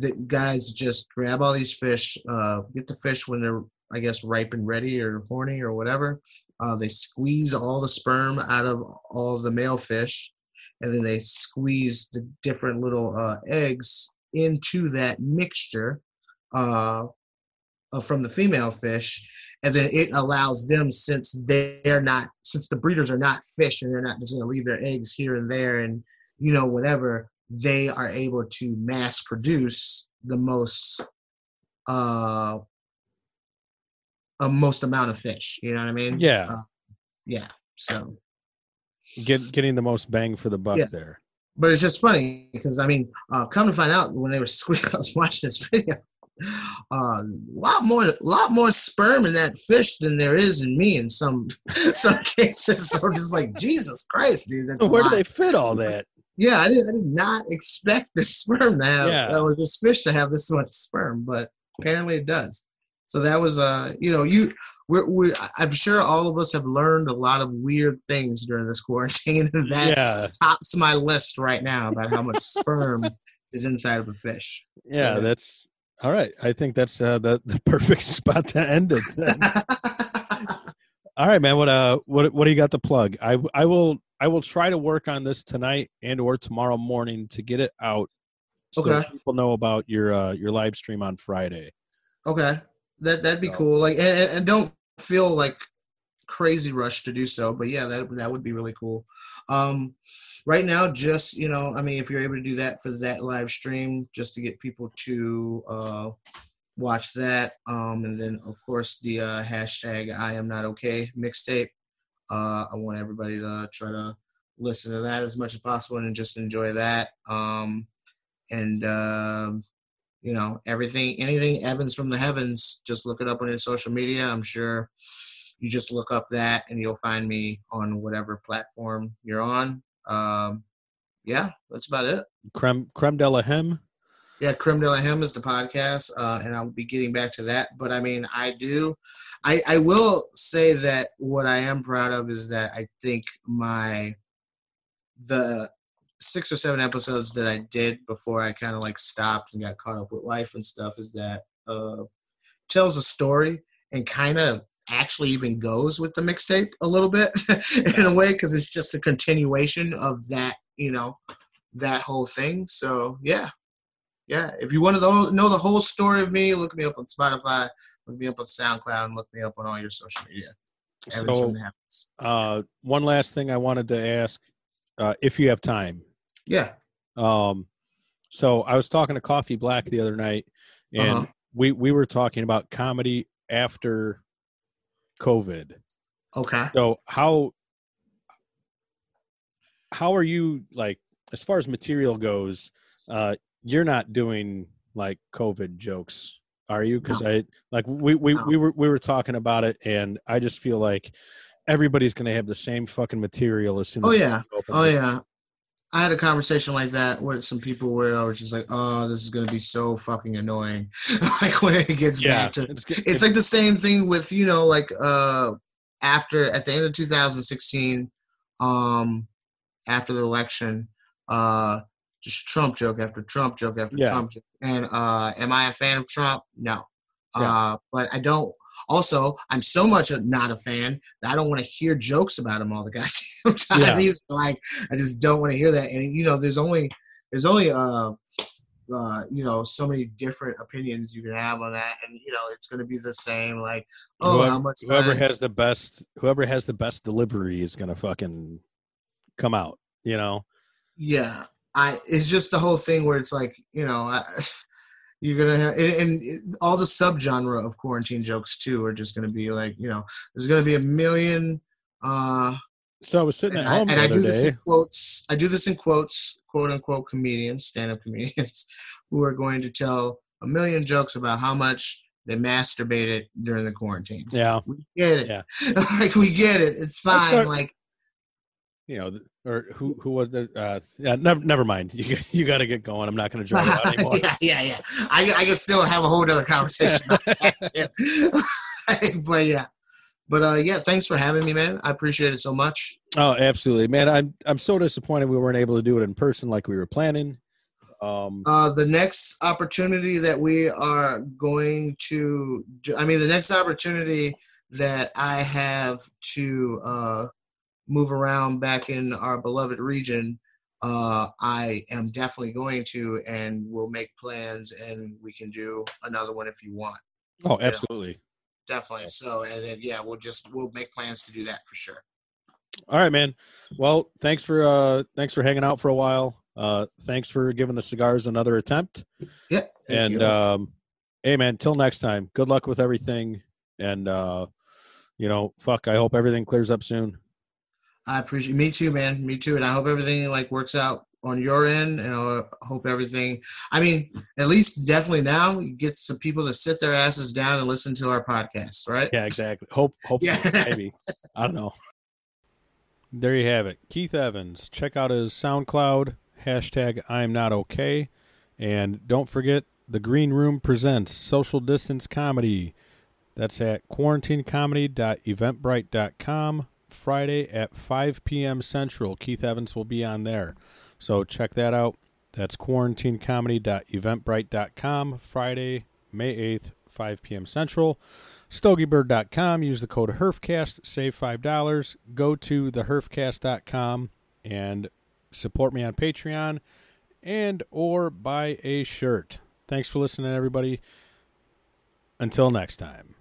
the guys just grab all these fish, uh, get the fish when they're, I guess, ripe and ready or horny or whatever. Uh, they squeeze all the sperm out of all the male fish. And then they squeeze the different little uh, eggs into that mixture uh, from the female fish. And then it allows them, since they're not, since the breeders are not fish and they're not just going to leave their eggs here and there and, you know, whatever, they are able to mass produce the most, uh, a most amount of fish. You know what I mean? Yeah. Uh, yeah. So. Get, getting the most bang for the buck, yeah. There. But it's just funny because, I mean, uh, come to find out, when they were squeezing, I was watching this video, a uh, lot more lot more sperm in that fish than there is in me in some some cases. So I'm just like, Jesus Christ, dude. That's Where do they fit all that? Yeah, I did, I did not expect this sperm to have, yeah. or this fish to have this much sperm, but apparently it does. So that was, uh, you know, you, we're, we're, I'm sure all of us have learned a lot of weird things during this quarantine. That yeah. tops my list right now about how much sperm is inside of a fish. Yeah, so, that's, all right. I think that's uh, the, the perfect spot to end it then. All right, man. What, uh, what, what do you got to plug? I, I will, I will try to work on this tonight and or tomorrow morning to get it out. So okay. People know about your, uh, your live stream on Friday. Okay. That that'd be cool. Like, and, and don't feel like crazy rush to do so, but yeah, that that would be really cool. Um, right now, just you know, I mean, if you're able to do that for that live stream, just to get people to uh, watch that, um, and then of course the uh, hashtag I am not okay mixtape. Uh, I want everybody to try to listen to that as much as possible and just enjoy that. Um, and uh, You know, everything, anything Evans from the heavens, just look it up on your social media. I'm sure you just look up that and you'll find me on whatever platform you're on. Um, yeah, that's about it. Crème, Crème de la Hème. Yeah, Crème de la Hème is the podcast, uh, and I'll be getting back to that. But, I mean, I do. I, I will say that what I am proud of is that I think my – the – six or seven episodes that I did before I kind of like stopped and got caught up with life and stuff is that uh, tells a story and kind of actually even goes with the mixtape a little bit in a way, because it's just a continuation of that, you know, that whole thing. So yeah. Yeah. If you want to know the whole story of me, look me up on Spotify, look me up on SoundCloud, and look me up on all your social media. So, uh, one last thing I wanted to ask, uh, if you have time. Yeah. Um, so I was talking to Coffee Black the other night, and uh-huh. we, we were talking about comedy after COVID. Okay. So how, how are you, like, as far as material goes, uh, you're not doing like COVID jokes, are you? Cause no. I, like we, we, no. we were, we were talking about it, and I just feel like everybody's going to have the same fucking material as soon as. Oh yeah. Open. Oh yeah. I had a conversation like that with some people where I was just like, oh, this is going to be so fucking annoying. Like when it gets yeah, back to, it's, it's like the same thing with, you know, like uh, after, at the end of two thousand sixteen, um, after the election, uh, just Trump joke after Trump joke after yeah. Trump joke. And uh, am I a fan of Trump? No. Yeah. Uh, but I don't, also, I'm so much not a fan that I don't want to hear jokes about him all the goddamn time. Yeah. He's like, I just don't want to hear that. And you know, there's only there's only uh, uh you know so many different opinions you can have on that, and you know it's going to be the same. Like, oh, whoever, how much whoever time? has the best whoever has the best delivery is going to fucking come out. You know? Yeah, I. It's just the whole thing where it's like, you know. I, You're going to have, and, and all the subgenre of quarantine jokes too are just going to be like, you know, there's going to be a million. Uh, so I was sitting at home and I, and the other I do day. This in quotes, I do this in quotes, quote unquote comedians, stand up comedians, who are going to tell a million jokes about how much they masturbated during the quarantine. Yeah. We get it. Yeah. Like, we get it. It's fine. Not, like, you know, or who who was the uh yeah never never mind you you got to get going. I'm not going to drag it out anymore. yeah yeah yeah I I could still have a whole other conversation about that too. But yeah, but uh yeah, thanks for having me, man. I appreciate it so much. Oh, absolutely, man. I'm I'm so disappointed we weren't able to do it in person like we were planning. Um, uh, the next opportunity that we are going to do, I mean the next opportunity that I have to uh. move around back in our beloved region, uh, I am definitely going to, and we'll make plans, and we can do another one if you want. Oh, absolutely. You know? Definitely. So, and, and yeah, we'll just, we'll make plans to do that for sure. All right, man. Well, thanks for, uh, thanks for hanging out for a while. Uh, thanks for giving the cigars another attempt. Yeah. And, you. um, hey man, till next time, good luck with everything. And, uh, you know, fuck, I hope everything clears up soon. I appreciate me too, man. Me too. And I hope everything like works out on your end, and I hope everything, I mean, at least definitely now you get some people to sit their asses down and listen to our podcast, right? Yeah, exactly. Hope, hopefully, yeah. Maybe. I don't know. There you have it. Keith Evans. Check out his SoundCloud, hashtag I'm not okay. And don't forget, the Green Room presents Social Distance Comedy. That's at quarantine comedy dot eventbrite dot com. Friday at five p.m. Central. Keith Evans will be on there. So check that out. That's quarantine comedy dot eventbrite dot com. Friday, May eighth, five p.m. Central. stogie bird dot com. Use the code HerfCast. Save five dollars. Go to the herf cast dot com and support me on Patreon and or buy a shirt. Thanks for listening, everybody. Until next time.